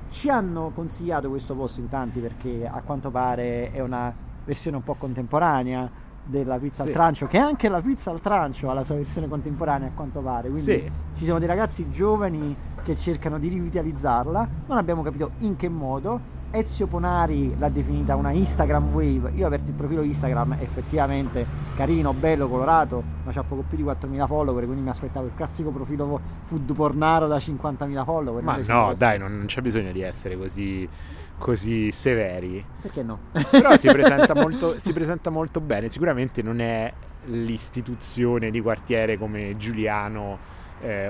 Ci hanno consigliato questo posto in tanti perché a quanto pare è una versione un po' contemporanea della pizza al trancio, che anche la pizza al trancio ha la sua versione contemporanea a quanto pare, quindi ci sono dei ragazzi giovani che cercano di rivitalizzarla, non abbiamo capito in che modo. Ezio Ponari l'ha definita una Instagram wave. Io ho aperto il profilo Instagram, effettivamente carino, bello, colorato, ma c'ha poco più di 4.000 follower, quindi mi aspettavo il classico profilo food pornaro da 50.000 follower. Ma no, dai, non c'è bisogno di essere così severi. Perché no? Però si presenta molto bene. Sicuramente non è l'istituzione di quartiere come Giuliano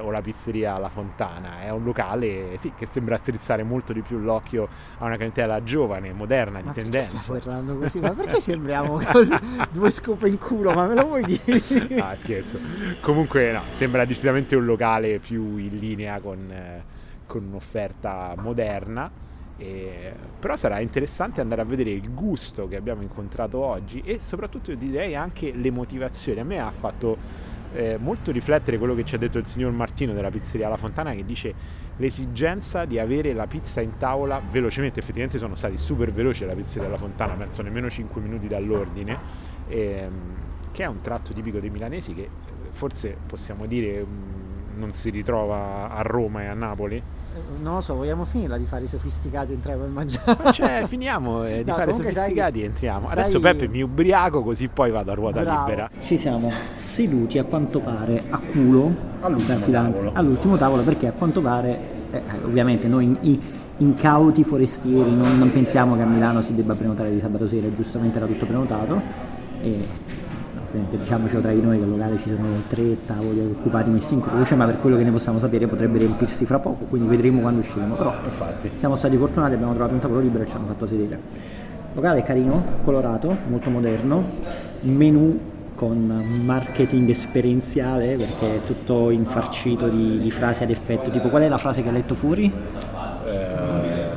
o la pizzeria La Fontana. È un locale che sembra strizzare molto di più l'occhio a una clientela giovane, moderna, ma di tendenza. Ma perché parlando così? Ma perché sembriamo così? Due scope in culo, ma me lo vuoi dire? Ah, scherzo. Comunque no, sembra decisamente un locale più in linea con un'offerta moderna. Però sarà interessante andare a vedere il gusto che abbiamo incontrato oggi e soprattutto direi anche le motivazioni. A me ha fatto molto riflettere quello che ci ha detto il signor Martino della pizzeria La Fontana, che dice l'esigenza di avere la pizza in tavola velocemente. Effettivamente sono stati super veloci alla pizzeria La Fontana, penso nemmeno 5 minuti dall'ordine, che è un tratto tipico dei milanesi che forse possiamo dire non si ritrova a Roma e a Napoli. Non lo so, vogliamo finirla di fare i sofisticati, entriamo e mangiare? Cioè, finiamo di fare i sofisticati e entriamo. Adesso Peppe, mi ubriaco così poi vado a ruota libera. Ci siamo seduti a quanto pare a culo all'ultimo tavolo, perché a quanto pare ovviamente noi incauti forestieri non pensiamo che a Milano si debba prenotare di sabato sera, giustamente era tutto prenotato e... diciamocelo tra di noi che al locale ci sono 3 tavoli occupati messi in croce, ma per quello che ne possiamo sapere potrebbe riempirsi fra poco, quindi vedremo quando usciremo. Però infatti siamo stati fortunati, abbiamo trovato un tavolo libero e ci hanno fatto sedere. Il locale è carino, colorato, molto moderno, menù con marketing esperienziale perché è tutto infarcito di frasi ad effetto, tipo qual è la frase che hai letto fuori?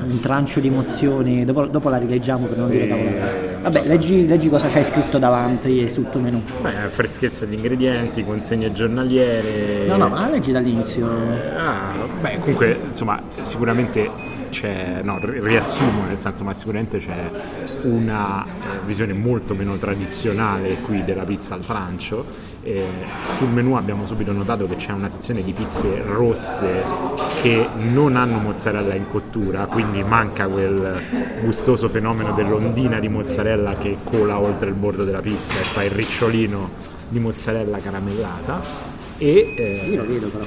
Un trancio di emozione, dopo la rileggiamo per non dire cavolate. Vabbè, leggi cosa c'hai scritto davanti e sul tuo menù. Beh, freschezza di ingredienti, consegne giornaliere. No, ma leggi dall'inizio. Beh, comunque, insomma, sicuramente c'è, no, riassumo, nel senso, ma sicuramente c'è una visione molto meno tradizionale qui della pizza al trancio. Sul menù abbiamo subito notato che c'è una sezione di pizze rosse che non hanno mozzarella in cottura, quindi manca quel gustoso fenomeno dell'ondina di mozzarella che cola oltre il bordo della pizza e fa il ricciolino di mozzarella caramellata. E io lo vedo però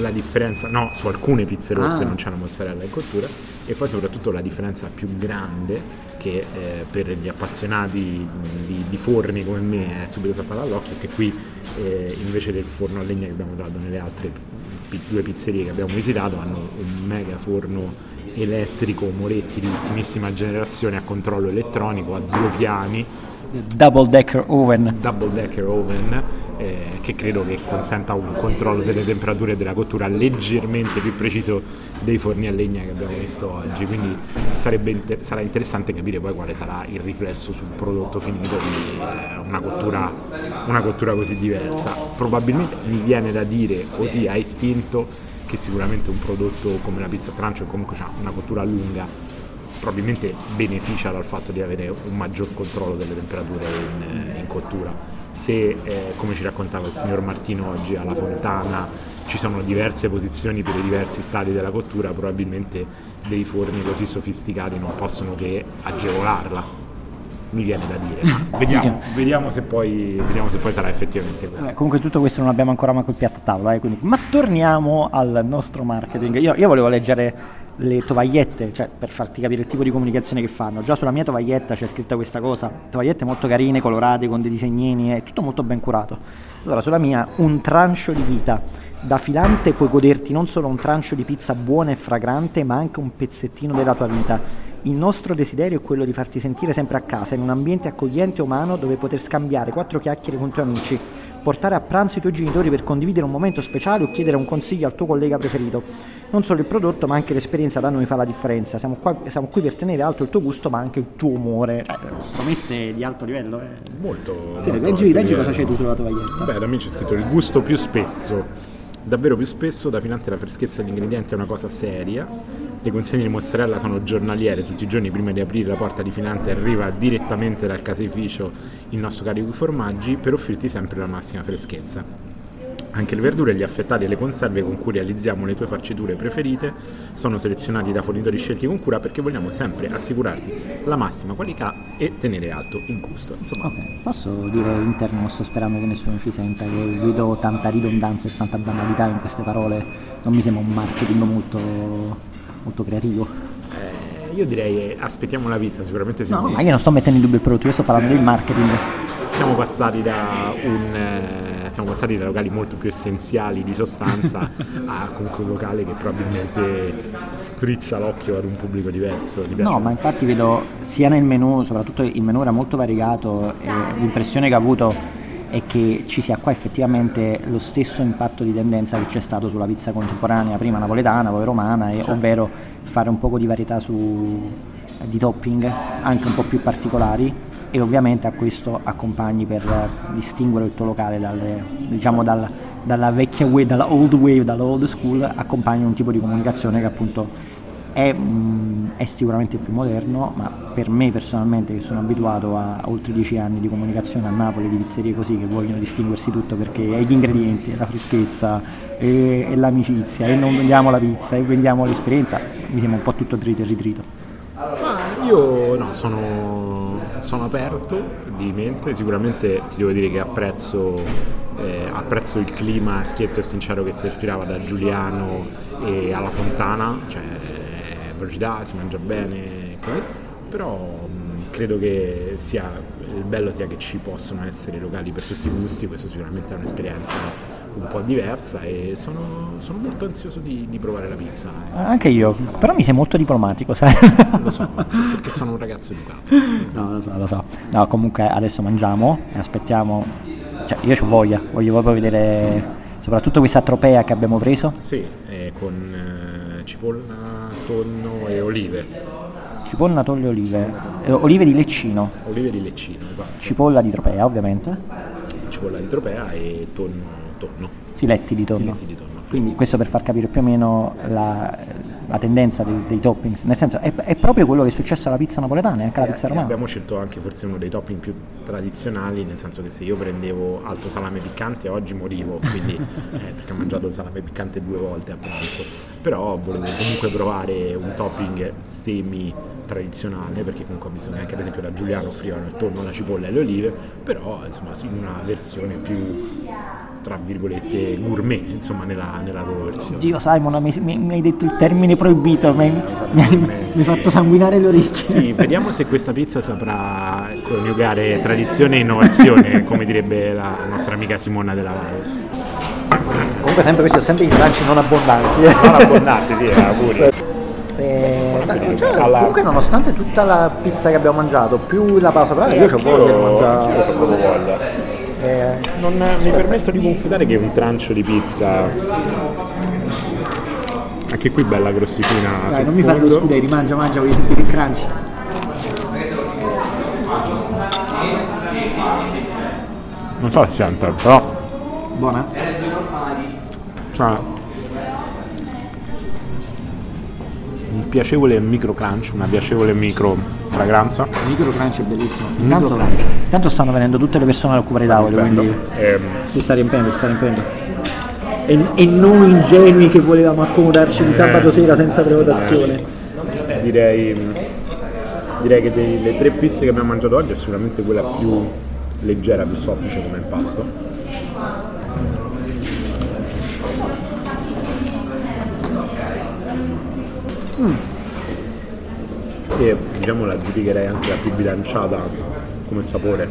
la differenza, no, su alcune pizze rosse non c'è la mozzarella in cottura. E poi soprattutto la differenza più grande, che per gli appassionati di forni come me è subito saltata all'occhio, che qui invece del forno a legna che abbiamo trovato nelle altre due pizzerie che abbiamo visitato, hanno un mega forno elettrico Moretti di ultimissima generazione a controllo elettronico a 2 piani, double decker oven, che credo che consenta un controllo delle temperature e della cottura leggermente più preciso dei forni a legna che abbiamo visto oggi, quindi sarà interessante capire poi quale sarà il riflesso sul prodotto finito di una cottura così diversa. Probabilmente mi viene da dire così a istinto che sicuramente un prodotto come la pizza trancio, che comunque ha una cottura lunga, probabilmente beneficia dal fatto di avere un maggior controllo delle temperature in cottura. Se come ci raccontava il signor Martino oggi alla Fontana ci sono diverse posizioni per i diversi stadi della cottura, probabilmente dei forni così sofisticati non possono che agevolarla, mi viene da dire, ma vediamo se poi sarà effettivamente così. Comunque tutto questo non abbiamo ancora manco il piatto a tavola, quindi. Ma torniamo al nostro marketing. Io volevo leggere le tovagliette, cioè per farti capire il tipo di comunicazione che fanno. Già sulla mia tovaglietta c'è scritta questa cosa, tovagliette molto carine, colorate, con dei disegnini, è tutto molto ben curato. Allora sulla mia, un trancio di vita, da filante puoi goderti non solo un trancio di pizza buona e fragrante, ma anche un pezzettino della tua vita. Il nostro desiderio è quello di farti sentire sempre a casa, in un ambiente accogliente e umano dove poter scambiare 4 chiacchiere con i tuoi amici, portare a pranzo i tuoi genitori per condividere un momento speciale o chiedere un consiglio al tuo collega preferito. Non solo il prodotto, ma anche l'esperienza da noi fa la differenza. Siamo qui per tenere alto il tuo gusto, ma anche il tuo umore. Promesse di alto livello. Molto. Sì, leggi cosa c'è tu sulla tovaglietta. Beh, da me c'è scritto il gusto più spesso, davvero più spesso, da filante la freschezza degli ingredienti è una cosa seria. Le consegne di mozzarella sono giornaliere, tutti i giorni prima di aprire la porta di Filante arriva direttamente dal caseificio il nostro carico di formaggi per offrirti sempre la massima freschezza. Anche le verdure, gli affettati e le conserve con cui realizziamo le tue farciture preferite sono selezionati da fornitori scelti con cura, perché vogliamo sempre assicurarti la massima qualità e tenere alto il gusto. Insomma, ok, posso dire all'interno, non sto sperando che nessuno ci senta, che vedo tanta ridondanza e tanta banalità in queste parole, non mi sembra un marketing molto creativo. Io direi aspettiamo la pizza, sicuramente sì. No, ma io non sto mettendo in dubbio il prodotto, io sto parlando del marketing. Siamo passati da locali molto più essenziali di sostanza a comunque un locale che probabilmente strizza l'occhio ad un pubblico diverso. No, ma infatti vedo sia nel menù, soprattutto il menù era molto variegato, e l'impressione che ho avuto è che ci sia qua effettivamente lo stesso impatto di tendenza che c'è stato sulla pizza contemporanea, prima napoletana, poi romana, e, ovvero fare un poco di varietà di topping, anche un po' più particolari, e ovviamente a questo accompagni per distinguere il tuo locale dalle, diciamo dalla vecchia wave, dalla old wave, dalla old school, accompagni un tipo di comunicazione che appunto è sicuramente più moderno, ma per me personalmente, che sono abituato a oltre 10 anni di comunicazione a Napoli, di pizzerie così che vogliono distinguersi tutto perché è gli ingredienti, è la freschezza, è l'amicizia, e non vendiamo la pizza e vendiamo l'esperienza, mi sembra un po' tutto trito e ritrito. Ma io no, sono aperto di mente, sicuramente ti devo dire che apprezzo il clima schietto e sincero che si respirava da Giuliano e alla Fontana, cioè velocità, si mangia bene, però credo che il bello sia che ci possono essere locali per tutti i gusti, questo sicuramente è un'esperienza un po' diversa e sono molto ansioso di provare la pizza. Anche io, però mi sei molto diplomatico, sai? Lo so, perché sono un ragazzo educato. No, lo so. No, comunque adesso mangiamo e aspettiamo, cioè io voglio proprio vedere soprattutto questa tropea che abbiamo preso. Sì, con cipolla, tonno e olive. Cipolla, tonno e olive. Olive di Leccino. Olive di Leccino, esatto. Cipolla di tropea, ovviamente. Cipolla di tropea e tonno. Filetti di tonno. Quindi questo per far capire più o meno la tendenza dei toppings, nel senso è proprio quello che è successo alla pizza napoletana e anche alla pizza romana. Abbiamo scelto anche forse uno dei topping più tradizionali, nel senso che se io prendevo alto salame piccante oggi morivo, quindi perché ho mangiato salame piccante 2 volte a pranzo, però volevo comunque provare un topping semi tradizionale, perché comunque ho visto che anche per esempio da Giuliano offrivano il tonno, la cipolla e le olive, però insomma in una versione più tra virgolette gourmet, insomma nella loro versione. Dio Simon, mi hai detto il termine proibito, mi hai fatto sanguinare le orecchie. Sì, vediamo se questa pizza saprà coniugare tradizione e innovazione, come direbbe la nostra amica Simona della Valle. Comunque sempre questo, sempre i franci non abbondanti, sì, pure. Comunque nonostante tutta la pizza che abbiamo mangiato, più la pausa pranzo, io c'ho voglia di mangiare. Non mi permetto di confidare che un trancio di pizza, anche qui bella grossicina. Dai, non mi fare lo scuderi, mangia, voglio sentire il crunch. Non so se sente, però buona, cioè un piacevole micro crunch, una piacevole micro fragranza. Micro crunch è bellissimo. Intanto stanno venendo tutte le persone ad occupare i tavoli, quindi si sta riempendo. E noi ingenui che volevamo accomodarci di sabato sera senza prenotazione. Direi che delle 3 pizze che abbiamo mangiato oggi è sicuramente quella più leggera, più soffice come impasto. E diciamo la giudicherei anche la più bilanciata come sapore.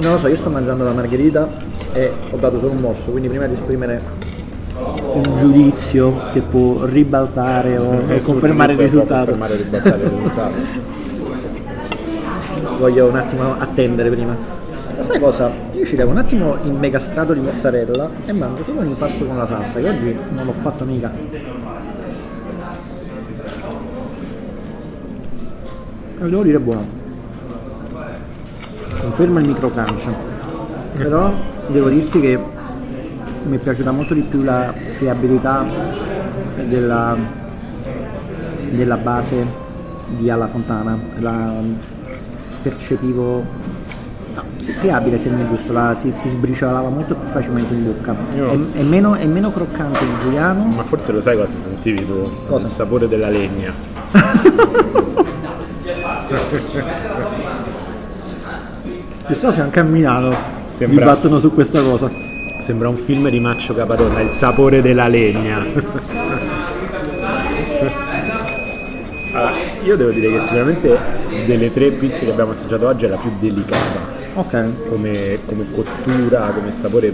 Non lo so, io sto mangiando la margherita e ho dato solo un morso, quindi prima di esprimere un giudizio che può ribaltare o confermare il risultato. Voglio un attimo attendere prima. Ma sai cosa? Io ci levo un attimo il mega strato di mozzarella e mangio solo un impasto con la salsa, che oggi non l'ho fatto mica. Devo dire buono, conferma il micro crunch, però devo dirti che mi è piaciuta molto di più la friabilità della base di alla Fontana. La percepivo friabile, è il termine giusto, si sbriciolava molto più facilmente in bocca. È meno croccante il Giuliano. Ma forse lo sai cosa sentivi tu? Cosa? Il sapore della legna. Chissà se anche a Milano mi battono su questa cosa. Sembra un film di Maccio Caparona, il sapore della legna. Allora, io devo dire che sicuramente delle 3 pizze che abbiamo assaggiato oggi è la più delicata. Ok. Come cottura, come sapore.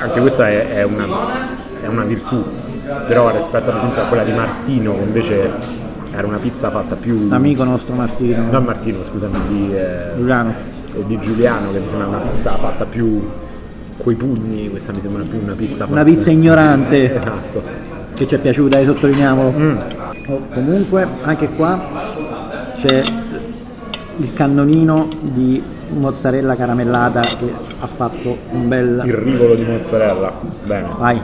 Anche questa è una virtù. Però rispetto ad esempio a quella di Martino, invece era una pizza fatta più... Amico nostro Martino. Non Martino, scusami, Giuliano. Di Giuliano, che mi sembra una pizza fatta più coi pugni, questa mi sembra più una pizza fatta... Una pizza ignorante. Esatto. Che ci è piaciuta, sottolineiamolo. Comunque, anche qua c'è il cannonino di mozzarella caramellata che ha fatto un bel... Il rivolo di mozzarella, bene. Vai.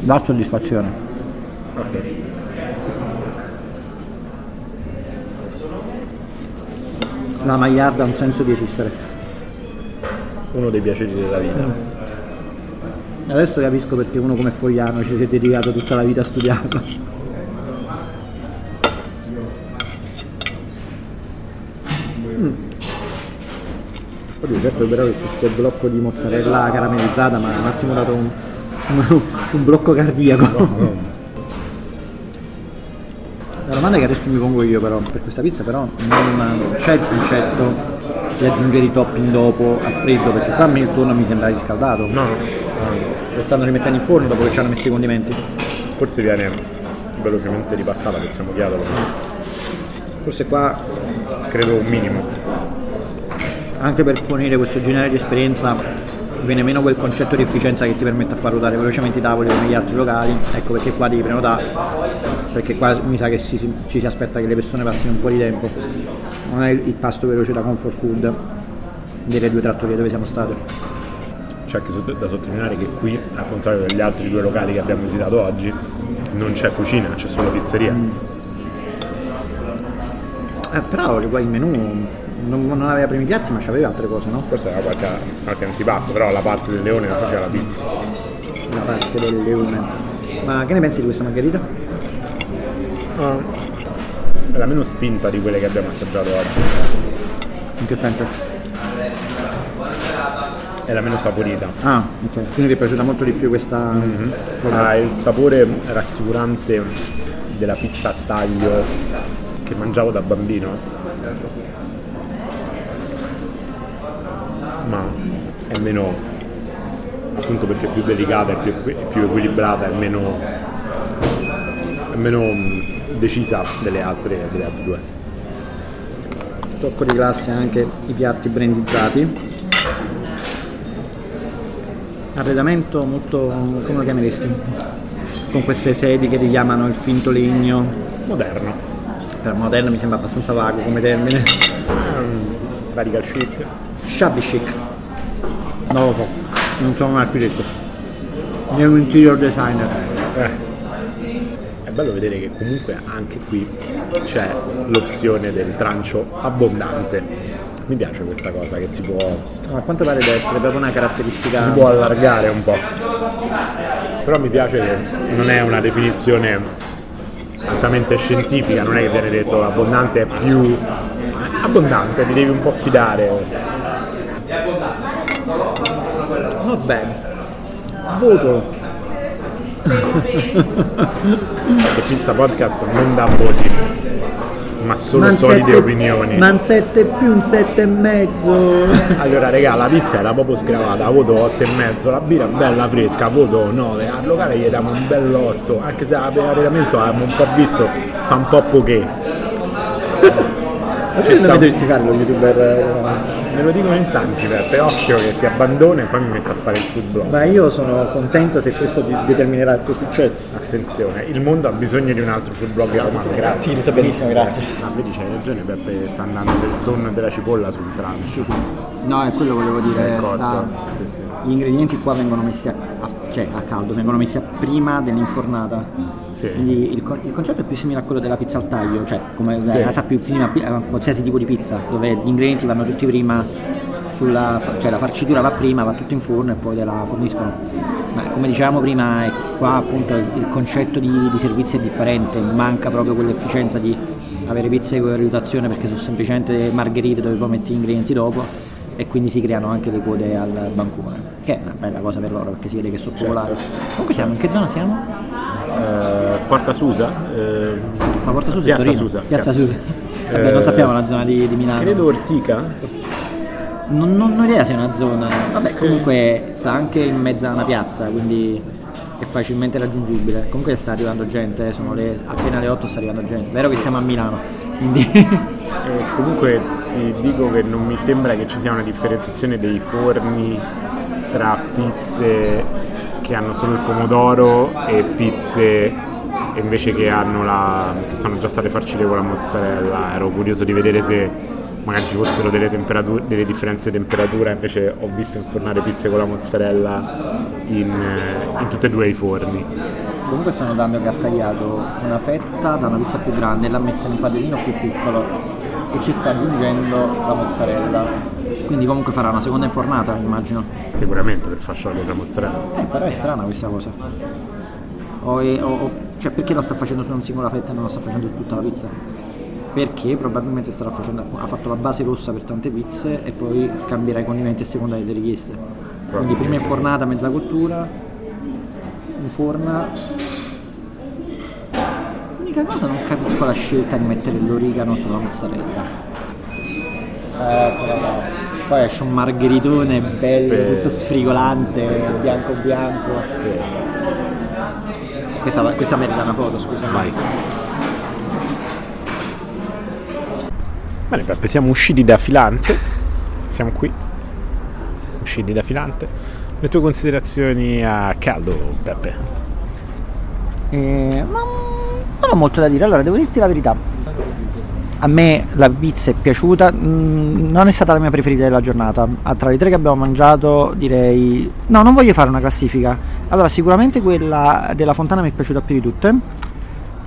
Dà soddisfazione. Ok. La magliarda ha un senso di esistere. Uno dei piaceri della vita. Adesso capisco perché uno come Fogliano ci si è dedicato tutta la vita a studiarla. Ho detto però che questo blocco di mozzarella caramellizzata mi ha un attimo dato un blocco cardiaco. No. La domanda che adesso mi pongo io però per questa pizza, però non c'è il concetto di aggiungere i topping dopo a freddo, perché qua a me il tonno mi sembra riscaldato. No, lo stanno rimettendo in forno dopo che ci hanno messo i condimenti. Forse viene velocemente ripassata, che siamo chiaro. Forse qua credo un minimo. Anche per fornire questo genere di esperienza viene meno quel concetto di efficienza che ti permette a far ruotare velocemente i tavoli come gli altri locali, ecco perché qua devi prenotare, perché qua mi sa che ci si aspetta che le persone passino un po' di tempo, non è il pasto veloce da comfort food delle due trattorie dove siamo state. C'è anche da sottolineare che qui, al contrario degli altri due locali che abbiamo visitato oggi, non c'è cucina, c'è solo pizzeria. Però qua il menù non aveva primi piatti, ma c'aveva altre cose, no? Forse era qualche antipasto, però la parte del leone non faceva la pizza. La parte del leone. Ma che ne pensi di questa margherita? È la meno spinta di quelle che abbiamo assaggiato oggi. In che senso? È la meno saporita. Ah, ok. Quindi ti è piaciuta molto di più questa... Ha il sapore rassicurante della pizza a taglio che mangiavo da bambino. Ma è meno, appunto perché è più delicata, è più equilibrata, è meno decisa delle altre due. Tocco di classe anche i piatti brandizzati. Arredamento molto, come lo chiameresti? Con queste sedi che richiamano il finto legno. Moderno. Per moderno mi sembra abbastanza vago come termine. Radical chic. Shabby chic. Non lo so, non sono un architetto, né un interior designer. È bello vedere che comunque anche qui c'è l'opzione del trancio abbondante. Mi piace questa cosa che si può... A quanto pare deve essere proprio una caratteristica... Si può allargare un po'. Però mi piace che non è una definizione altamente scientifica, non è che viene detto abbondante è più... Abbondante, ti devi un po' fidare. Va bene, voto. Perché Pizza Podcast non dà voti, ma solo solide opinioni. Ma un 7 più un 7,5. Allora regà, la pizza era proprio sgravata, voto 8,5, la birra bella fresca, voto 9, al locale gli diamo un bel 8, anche se l'arredamento abbiamo un po' visto, fa un po' poche. Perché non potresti fare lo youtuber? Me lo dicono in tanti, Peppe, occhio che ti abbandono e poi mi metto a fare il food blog. Ma io sono contento se questo determinerà il tuo successo. Attenzione, il mondo ha bisogno di un altro food blog romano. Grazie. Sì, tutto benissimo, grazie. Ah, vedi, c'hai ragione, Peppe sta andando del tonno e della cipolla sul trancio. No, è quello che volevo dire. Sì. Gli ingredienti qua vengono messi a caldo, vengono messi a prima dell'infornata. Sì. Quindi il concetto è più simile a quello della pizza al taglio, cioè come in realtà più simile a qualsiasi tipo di pizza, dove gli ingredienti vanno tutti prima. Cioè la farcitura va prima, va tutto in forno e poi te la forniscono. Ma come dicevamo prima, qua appunto il concetto di servizio è differente, manca proprio quell'efficienza di avere pizze con riduzione, perché sono semplicemente margherite dove poi metti gli ingredienti dopo e quindi si creano anche le code al bancone, che è una bella cosa per loro perché si vede che sono popolari. Comunque siamo, in che zona siamo? Porta Susa. Ma Porta Susa è Torino. Piazza Susa. Vabbè, non sappiamo la zona di Milano. Credo Ortica. Non ho idea se è una zona, vabbè comunque sta anche in mezzo a una piazza, quindi è facilmente raggiungibile. Comunque sta arrivando gente, sono appena le 8 sta arrivando gente, vero che siamo a Milano, quindi... comunque ti dico che non mi sembra che ci sia una differenziazione dei forni tra pizze che hanno solo il pomodoro e pizze e invece che hanno che sono già state farcite con la mozzarella. Ero curioso di vedere se magari ci fossero delle differenze di temperatura, invece ho visto infornare pizze con la mozzarella in tutti e due i forni. Comunque sto notando che ha tagliato una fetta da una pizza più grande e l'ha messa in un padellino più piccolo e ci sta aggiungendo la mozzarella, quindi comunque farà una seconda infornata, immagino. Sicuramente, per far sciogliere la mozzarella. Però è strana questa cosa. Cioè, perché la sta facendo su una singola fetta e non la sta facendo su tutta la pizza? Perché probabilmente ha fatto la base rossa per tante pizze e poi cambierà i condimenti a seconda delle richieste. Quindi prima infornata, mezza cottura, inforna. L'unica cosa, non capisco la scelta di mettere l'origano sulla mozzarella. Poi esce un margheritone bello, tutto sfrigolante, bianco bianco. Questa merita una foto, scusa. Vai. Bene Peppe, siamo usciti da Filante, siamo qui, usciti da Filante. Le tue considerazioni a caldo, Peppe? Non ho molto da dire, allora devo dirti la verità. A me la pizza è piaciuta, non è stata la mia preferita della giornata. Tra le tre che abbiamo mangiato direi... No, non voglio fare una classifica. Allora, sicuramente quella della Fontana mi è piaciuta più di tutte.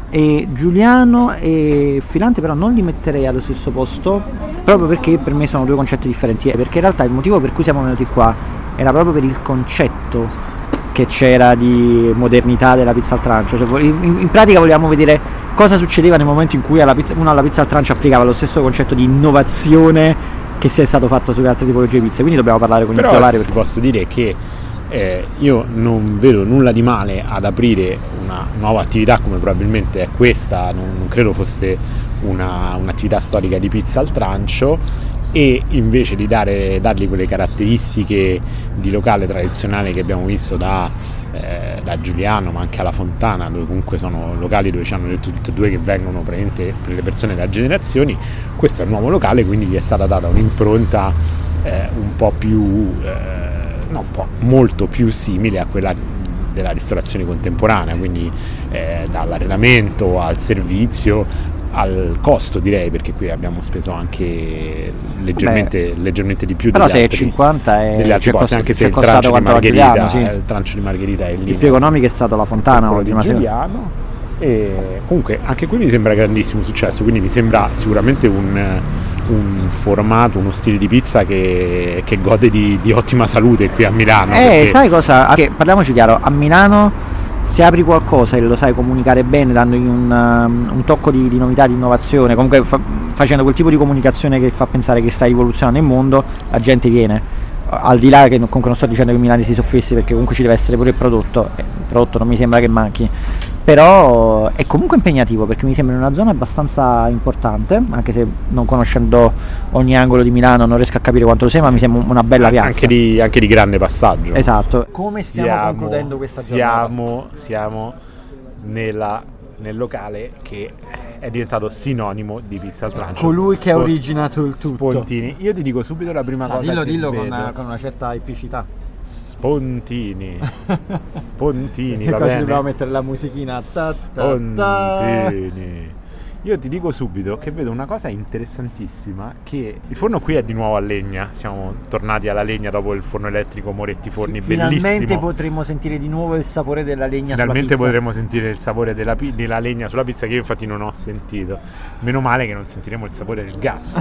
E Giuliano e Filante però non li metterei allo stesso posto, proprio perché per me sono due concetti differenti. Perché in realtà il motivo per cui siamo venuti qua era proprio per il concetto che c'era di modernità della pizza al trancio. Cioè, in pratica volevamo vedere cosa succedeva nel momento in cui alla pizza al trancio applicava lo stesso concetto di innovazione che sia stato fatto sulle altre tipologie di pizza. Quindi dobbiamo parlare con il titolare. Però posso dire che io non vedo nulla di male ad aprire una nuova attività come probabilmente è questa. Non credo fosse un'attività storica di pizza al trancio, e invece di dargli quelle caratteristiche di locale tradizionale che abbiamo visto da Giuliano, ma anche alla Fontana, dove comunque sono locali dove ci hanno detto tutte e due che vengono praticamente per le persone da generazioni. Questo è un nuovo locale, quindi gli è stata data un'impronta un po' più molto più simile a quella della ristorazione contemporanea, quindi dall'arredamento al servizio, al costo, direi, perché qui abbiamo speso anche leggermente di più. Però se è 50 è anche se il trancio di Margherita, Giuliano, sì. Il trancio di Margherita è lì. Il più economico è stato la Fontana l'ultima sera. E comunque anche qui mi sembra grandissimo successo, quindi mi sembra sicuramente un formato, uno stile di pizza che gode di ottima salute qui a Milano. Sai cosa? Che, parliamoci chiaro, a Milano se apri qualcosa e lo sai comunicare bene, dandogli un tocco di novità, di innovazione, comunque facendo quel tipo di comunicazione che fa pensare che stai rivoluzionando il mondo, la gente viene. Al di là che comunque non sto dicendo che Milano si soffissi, perché comunque ci deve essere pure il prodotto. Il prodotto non mi sembra che manchi, però è comunque impegnativo, perché mi sembra una zona abbastanza importante, anche se non conoscendo ogni angolo di Milano non riesco a capire quanto lo sia, ma mi sembra una bella piazza anche di grande passaggio. Esatto. Come stiamo concludendo questa giornata? Siamo nel locale che è diventato sinonimo di pizza al trancio, colui che ha originato il tutto, Spontini. Io ti dico subito la prima cosa, dillo che con una certa epicità. Spontini, va bene. Dobbiamo mettere la musichina. Spontini. Io ti dico subito che vedo una cosa interessantissima, che il forno qui è di nuovo a legna. Siamo tornati alla legna dopo il forno elettrico Moretti Forni, finalmente bellissimo. Finalmente potremo sentire di nuovo il sapore della legna sulla pizza. Finalmente potremo sentire il sapore della legna sulla pizza, che io infatti non ho sentito. Meno male che non sentiremo il sapore del gas.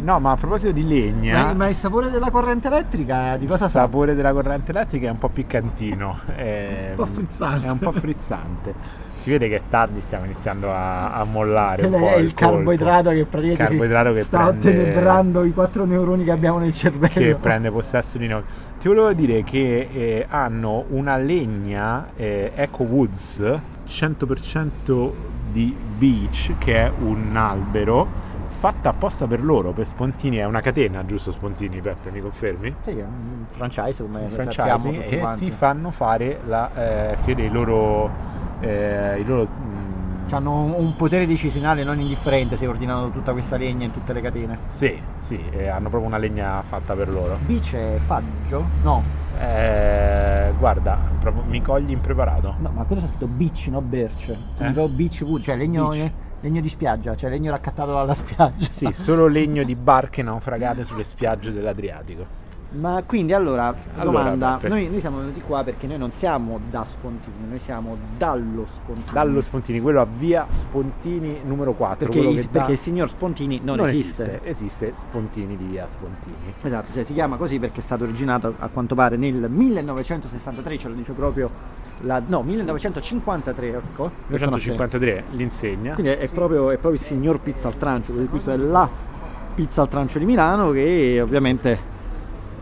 No, ma a proposito di legna... Ma il sapore della corrente elettrica di cosa sa? Il sapore della corrente elettrica è un po' piccantino. È un po' frizzante. Si vede che è tardi, stiamo iniziando a mollare un po' il carboidrato che praticamente sta ottenebrando i 4 neuroni che abbiamo nel cervello, che prende possesso di noi. Ti volevo dire che hanno una legna Eco Woods 100% di beech, che è un albero fatta apposta per loro, per Spontini. È una catena, giusto Spontini, Peppe, mi confermi? Sì, è un franchise, come sappiamo tutti e quanti. Si fanno fare hanno un potere decisionale non indifferente, se ordinano tutta questa legna in tutte le catene. Sì, hanno proprio una legna fatta per loro. Bice faggio? No. guarda, proprio mi cogli impreparato. No, ma quello sta scritto beach, no berce. Beach wood, cioè legno di spiaggia, cioè legno raccattato dalla spiaggia. Sì, solo legno di barche naufragate sulle spiagge dell'Adriatico. Ma quindi allora domanda, noi siamo venuti qua perché noi non siamo da Spontini, noi siamo dallo Spontini. Dallo Spontini, quello a via Spontini numero 4. Perché il signor Spontini non esiste. Esiste Spontini di via Spontini. Esatto, cioè si chiama così perché è stato originato a quanto pare nel 1963, ce lo dice proprio 1953, ecco. 1953 l'insegna. Quindi è proprio il signor Pizza al Trancio, quindi questa è la Pizza al Trancio di Milano che ovviamente...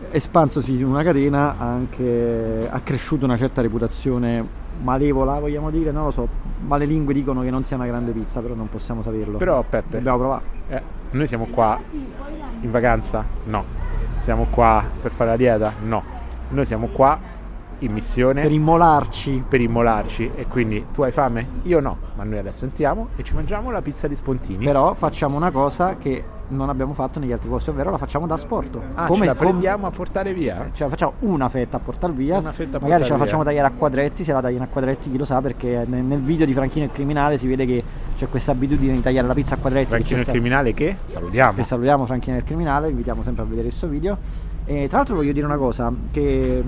espansosi in una catena, anche ha cresciuto una certa reputazione malevola, vogliamo dire, non lo so, ma le lingue dicono che non sia una grande pizza, però non possiamo saperlo. Però Peppe, dobbiamo provare. Noi siamo qua in vacanza? No. Siamo qua per fare la dieta? No. Noi siamo qua in missione per immolarci, e quindi tu hai fame? Io no, ma noi adesso sentiamo e ci mangiamo la pizza di Spontini. Però facciamo una cosa che non abbiamo fatto negli altri posti, ovvero la facciamo da asporto. Come la prendiamo a portare via? Cioè facciamo una fetta a portar via, magari ce la facciamo tagliare a quadretti, se la tagliano a quadretti chi lo sa, perché nel video di Franchino il Criminale si vede che c'è questa abitudine di tagliare la pizza a quadretti. Franchino il Criminale che salutiamo. E salutiamo Franchino il Criminale, invitiamo sempre a vedere il suo video. E tra l'altro voglio dire una cosa, che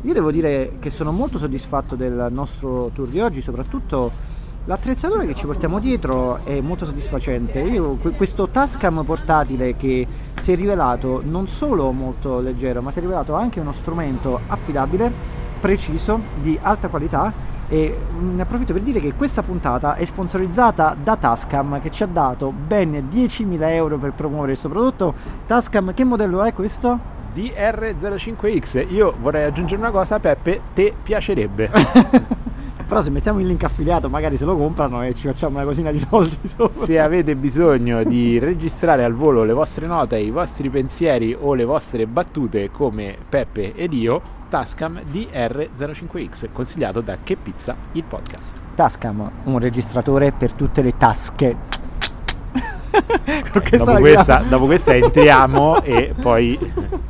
io devo dire che sono molto soddisfatto del nostro tour di oggi, soprattutto... l'attrezzatura che ci portiamo dietro è molto soddisfacente. Io questo Tascam portatile che si è rivelato non solo molto leggero, ma si è rivelato anche uno strumento affidabile, preciso, di alta qualità, e ne approfitto per dire che questa puntata è sponsorizzata da Tascam, che ci ha dato ben 10.000 euro per promuovere questo prodotto. Tascam, che modello è questo? DR05X. Io vorrei aggiungere una cosa, Peppe, te piacerebbe? Però se mettiamo il link affiliato magari se lo comprano e ci facciamo una cosina di soldi sopra. Se avete bisogno di registrare al volo le vostre note, i vostri pensieri o le vostre battute come Peppe ed io, Tascam DR05X, consigliato da Che Pizza il podcast. Tascam, un registratore per tutte le tasche. Dopo questa entriamo e poi...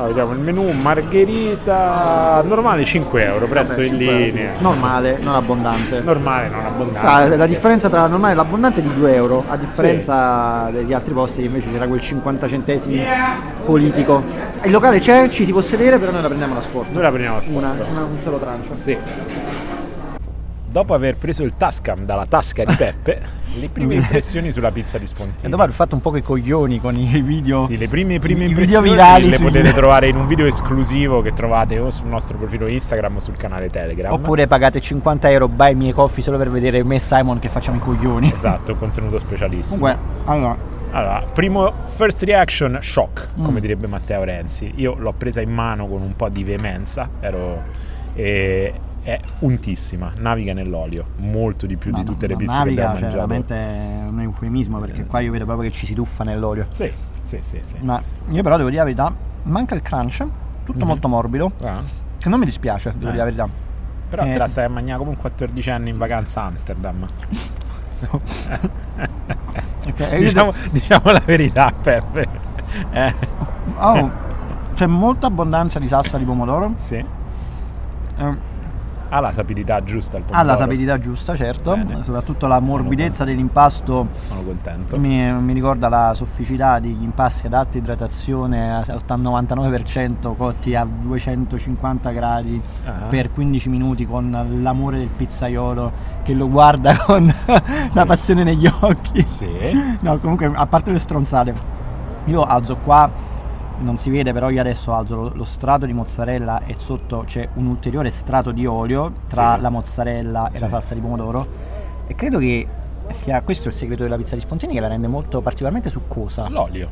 Allora, vediamo il menù, margherita normale 5 euro, prezzo in linea. Sì. Normale, non abbondante. La differenza tra la normale e l'abbondante è di 2 euro, a differenza degli altri posti che invece c'era quel 50 centesimi politico. Il locale c'è, ci si può sedere, però noi la prendiamo all'asporto. Un solo trancio. Sì. Dopo aver preso il Tascam dalla tasca di Peppe, le prime impressioni sulla pizza di Spontini. E dopo aver fatto un po' i coglioni con i video. Sì, le prime impressioni video virali le potete trovare in un video esclusivo che trovate o sul nostro profilo Instagram o sul canale Telegram. Oppure pagate 50 euro buy me coffee solo per vedere me e Simon che facciamo i coglioni. Esatto, contenuto specialissimo. Comunque, allora, primo first reaction shock, come direbbe Matteo Renzi. Io l'ho presa in mano con un po' di veemenza, è untissima, naviga nell'olio molto di più di tutte le pizze che abbiamo mangiato. Naviga, veramente un eufemismo, perché qua io vedo proprio che ci si tuffa nell'olio. Sì. Ma io però devo dire la verità, manca il crunch, tutto molto morbido, che non mi dispiace, devo dire la verità. Però te la stai a mangiare come un 14enne in vacanza a Amsterdam. Okay, diciamo la verità, Peppe. C'è molta abbondanza di salsa di pomodoro. Sì. Ha la sapidità giusta il pomodoro. Ha la sapidità giusta, certo. Bene. Soprattutto la morbidezza dell'impasto. Sono contento. Mi ricorda la sofficità degli impasti ad alta idratazione, al 99% cotti a 250 gradi per 15 minuti, con l'amore del pizzaiolo che lo guarda con la passione negli occhi. Sì. No, comunque, a parte le stronzate, io alzo qua. Non si vede, però io adesso alzo lo strato di mozzarella e sotto c'è un ulteriore strato di olio tra la mozzarella e la salsa di pomodoro, e credo che sia questo il segreto della pizza di Spontini, che la rende molto particolarmente succosa. L'olio.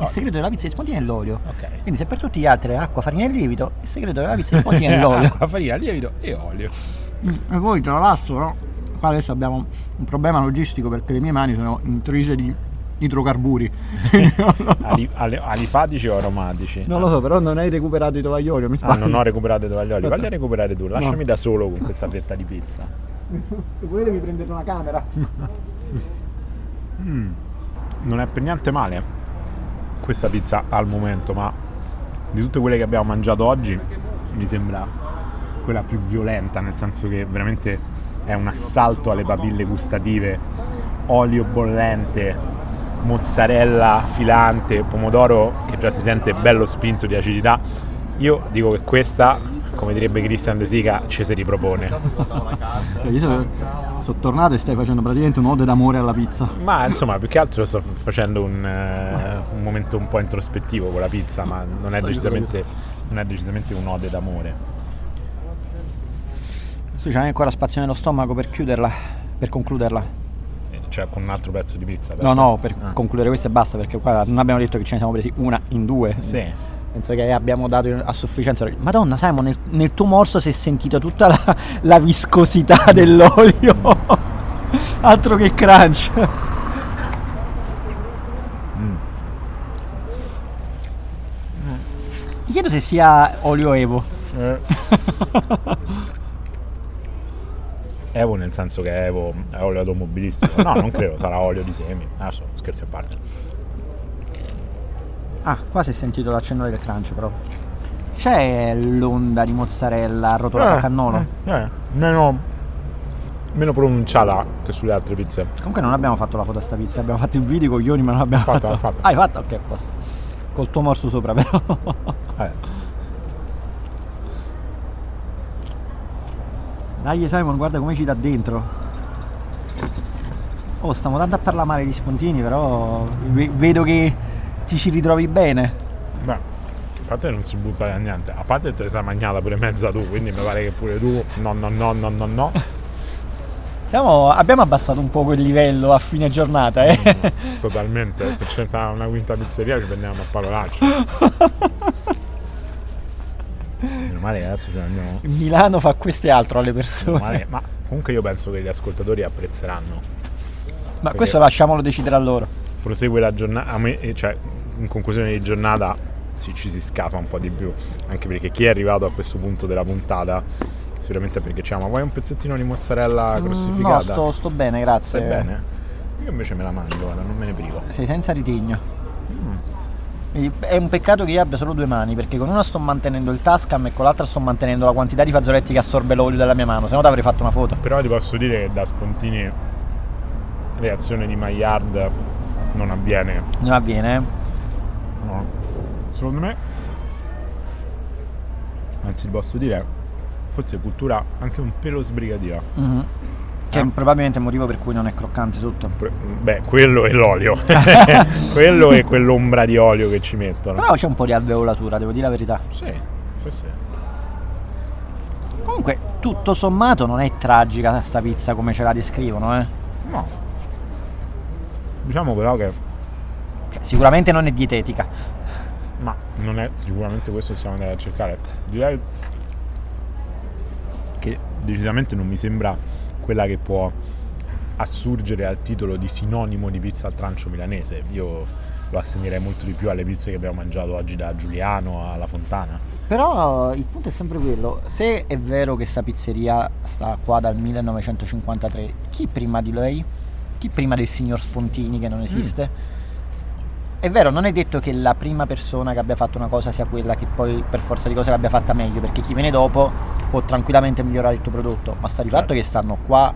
Il segreto della pizza di Spontini è l'olio. Okay. Quindi se per tutti gli altri è acqua, farina e lievito, il segreto della pizza di Spontini è l'olio. Acqua, farina, lievito e olio. E poi tra l'altro, no? Qua adesso abbiamo un problema logistico perché le mie mani sono intrise di idrocarburi alifatici o aromatici, non lo so, però non hai recuperato i tovaglioli, mi sbaglio. Non ho recuperato i tovaglioli. Vagli a recuperare tu, lasciami da solo con questa fetta di pizza. Se volete vi prendete una camera. Non è per niente male questa pizza al momento, ma di tutte quelle che abbiamo mangiato oggi mi sembra quella più violenta, nel senso che veramente è un assalto alle papille gustative. Olio bollente, mozzarella filante, pomodoro che già si sente bello spinto di acidità. Io dico che questa, come direbbe Christian De Sica, ci si ripropone. Io sono tornato e stai facendo praticamente un'ode d'amore alla pizza. Ma insomma, più che altro sto facendo un momento un po' introspettivo con la pizza, ma non è decisamente un'ode d'amore. Tu c'hai ancora spazio nello stomaco per chiuderla, per concluderla? Cioè con un altro pezzo di pizza? Perché... No, per concludere questa basta, perché qua non abbiamo detto che ce ne siamo presi una in due. Sì. Penso che abbiamo dato a sufficienza. Madonna, Simon, nel tuo morso si è sentita tutta la viscosità dell'olio. Altro che crunch. Mi chiedo se sia olio Evo. Evo nel senso che Evo è olio automobilistico. No, non credo, sarà olio di semi. Adesso scherzi a parte. Ah, qua si è sentito l'accenno del crunch, però. C'è l'onda di mozzarella arrotolata a cannolo? Meno pronunciata che sulle altre pizze. Comunque non abbiamo fatto la foto a sta pizza, abbiamo fatto il video coglioni, ma non abbiamo fatto. Ah, hai fatto? Ok, posto. Col tuo morso sopra, però. Dai Simon, guarda come ci dà dentro. Oh, stiamo tanto a parlare male di Spontini, però vedo che ti ci ritrovi bene. Beh, a parte non si butta niente, a parte te ne sei mangiata pure mezza tu, quindi mi pare che pure tu no. Abbiamo abbassato un po' quel livello a fine giornata, eh? Totalmente, se c'è una quinta pizzeria ci prendiamo a parolacce. Meno male che adesso ce l'abbiamo. Milano fa questo e altro alle persone. Male, ma comunque io penso che gli ascoltatori apprezzeranno. Ma questo lasciamolo decidere a loro. Prosegue la giornata, cioè in conclusione di giornata ci si scafa un po' di più. Anche perché chi è arrivato a questo punto della puntata sicuramente perché diciamo, vuoi un pezzettino di mozzarella crostificata? No, sto bene, grazie. Stai bene? Io invece me la mangio, non me ne privo. Sei senza ritegno. È un peccato che io abbia solo due mani, perché con una sto mantenendo il Tascam e con l'altra sto mantenendo la quantità di fazzoletti che assorbe l'olio dalla mia mano, se no ti avrei fatto una foto. Però ti posso dire che da Spontini reazione di Maillard non avviene. No, secondo me, anzi ti posso dire forse cultura anche un pelo sbrigativa. Mm-hmm. Che è probabilmente il motivo per cui non è croccante tutto. Beh, quello è l'olio. Quello è quell'ombra di olio che ci mettono. Però c'è un po' di alveolatura, devo dire la verità. Sì. Comunque, tutto sommato non è tragica sta pizza come ce la descrivono, eh? No. Diciamo però che... sicuramente non è dietetica. Ma non è sicuramente questo che stiamo andando a cercare. Direi che decisamente non mi sembra quella che può assurgere al titolo di sinonimo di pizza al trancio milanese. Io lo assegnerei molto di più alle pizze che abbiamo mangiato oggi da Giuliano alla Fontana. Però il punto è sempre quello: se è vero che sta pizzeria sta qua dal 1953, chi prima di lei? Chi prima del signor Spontini, che non esiste? È vero, non è detto che la prima persona che abbia fatto una cosa sia quella che poi per forza di cose l'abbia fatta meglio, perché chi viene dopo può tranquillamente migliorare il tuo prodotto, ma sta di fatto che stanno qua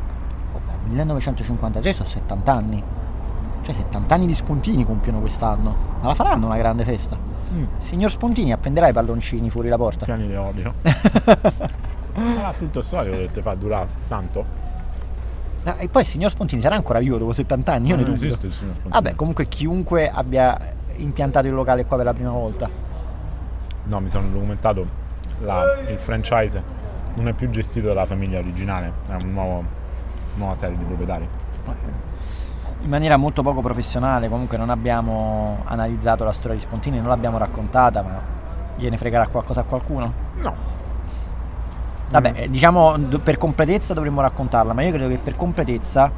dal 1953, sono 70 anni. Cioè 70 anni di Spontini compiono quest'anno. Ma la faranno una grande festa. Signor Spontini, appenderà i palloncini fuori la porta. Piani di odio. Sarà tutto storico che ti fa durare tanto. E poi il signor Spontini sarà ancora vivo dopo 70 anni, io ne dubito. Esiste il signor Spontini. Vabbè, comunque chiunque abbia impiantato il locale qua per la prima volta. No, mi sono documentato. Il franchise non è più gestito dalla famiglia originale, è nuova serie di proprietari. In maniera molto poco professionale, comunque non abbiamo analizzato la storia di Spontini, non l'abbiamo raccontata, ma gliene fregherà qualcosa a qualcuno? No. Vabbè, diciamo per completezza dovremmo raccontarla, ma io credo che per completezza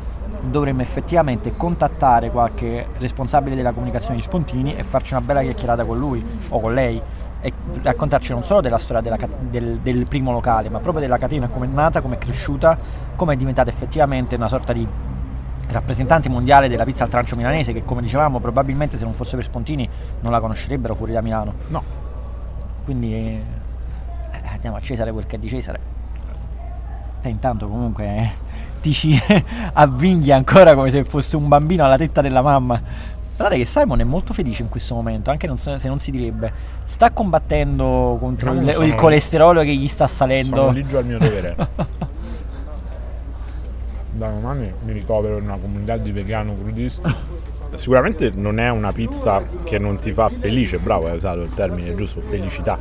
dovremmo effettivamente contattare qualche responsabile della comunicazione di Spontini e farci una bella chiacchierata con lui o con lei e raccontarci non solo della storia del primo locale, ma proprio della catena, come è nata, come è cresciuta, come è diventata effettivamente una sorta di rappresentante mondiale della pizza al trancio milanese, che come dicevamo probabilmente se non fosse per Spontini non la conoscerebbero fuori da Milano. No. Quindi diamo a Cesare quel che è di Cesare. Te intanto comunque ti ci avvinghi ancora come se fosse un bambino alla tetta della mamma. Guardate che Simon è molto felice in questo momento, anche non so, se non si direbbe. Sta combattendo contro il colesterolo che gli sta salendo. Sono ligio al mio dovere. Da domani mi ricovero in una comunità di vegano crudisti. Sicuramente non è una pizza che non ti fa felice, bravo, hai usato il termine giusto, felicità.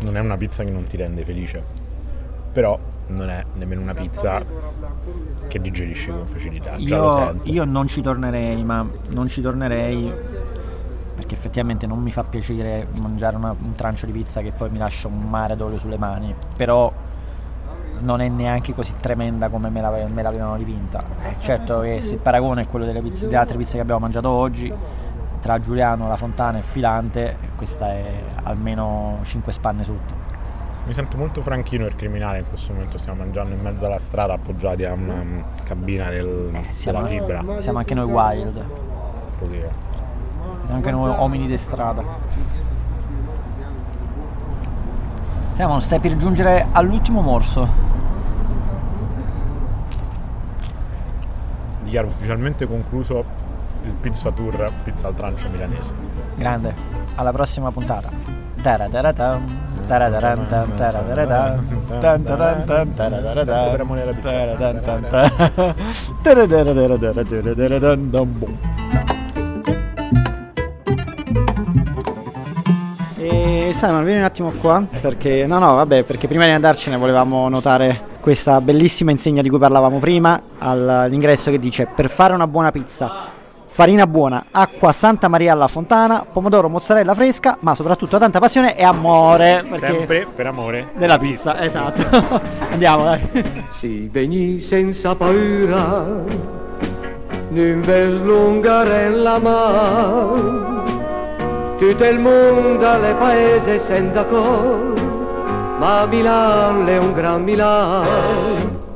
Non è una pizza che non ti rende felice, però non è nemmeno una pizza che digerisci con facilità. Già lo sento. Io non ci tornerei, perché effettivamente non mi fa piacere mangiare un trancio di pizza che poi mi lascia un mare d'olio sulle mani, però non è neanche così tremenda come me l'avevano dipinta. Certo che se il paragone è quello delle altre pizze che abbiamo mangiato oggi, tra Giuliano, La Fontana e Filante, questa è almeno 5 spanne sotto. Mi sento molto Franchino il criminale in questo momento, stiamo mangiando in mezzo alla strada appoggiati a una cabina della fibra. Siamo anche noi wild. Oddio. Siamo anche noi omini di strada. Simon, stai per giungere all'ultimo morso. Dichiaro ufficialmente concluso il pizza tour pizza al trancio milanese. Grande, alla prossima puntata. Tarataratam. E Simon, vieni un attimo qua, perché perché prima di andarcene volevamo notare questa bellissima insegna di cui parlavamo prima all'ingresso, che dice: per fare una buona pizza, farina buona, acqua Santa Maria alla Fontana, pomodoro, mozzarella fresca, ma soprattutto tanta passione e amore. Sempre per amore della pizza, esatto. Andiamo, dai. Si venì senza paura, non verlungare la mano, tutto il mondo, le paese senza cor, ma Milano è un gran Milano.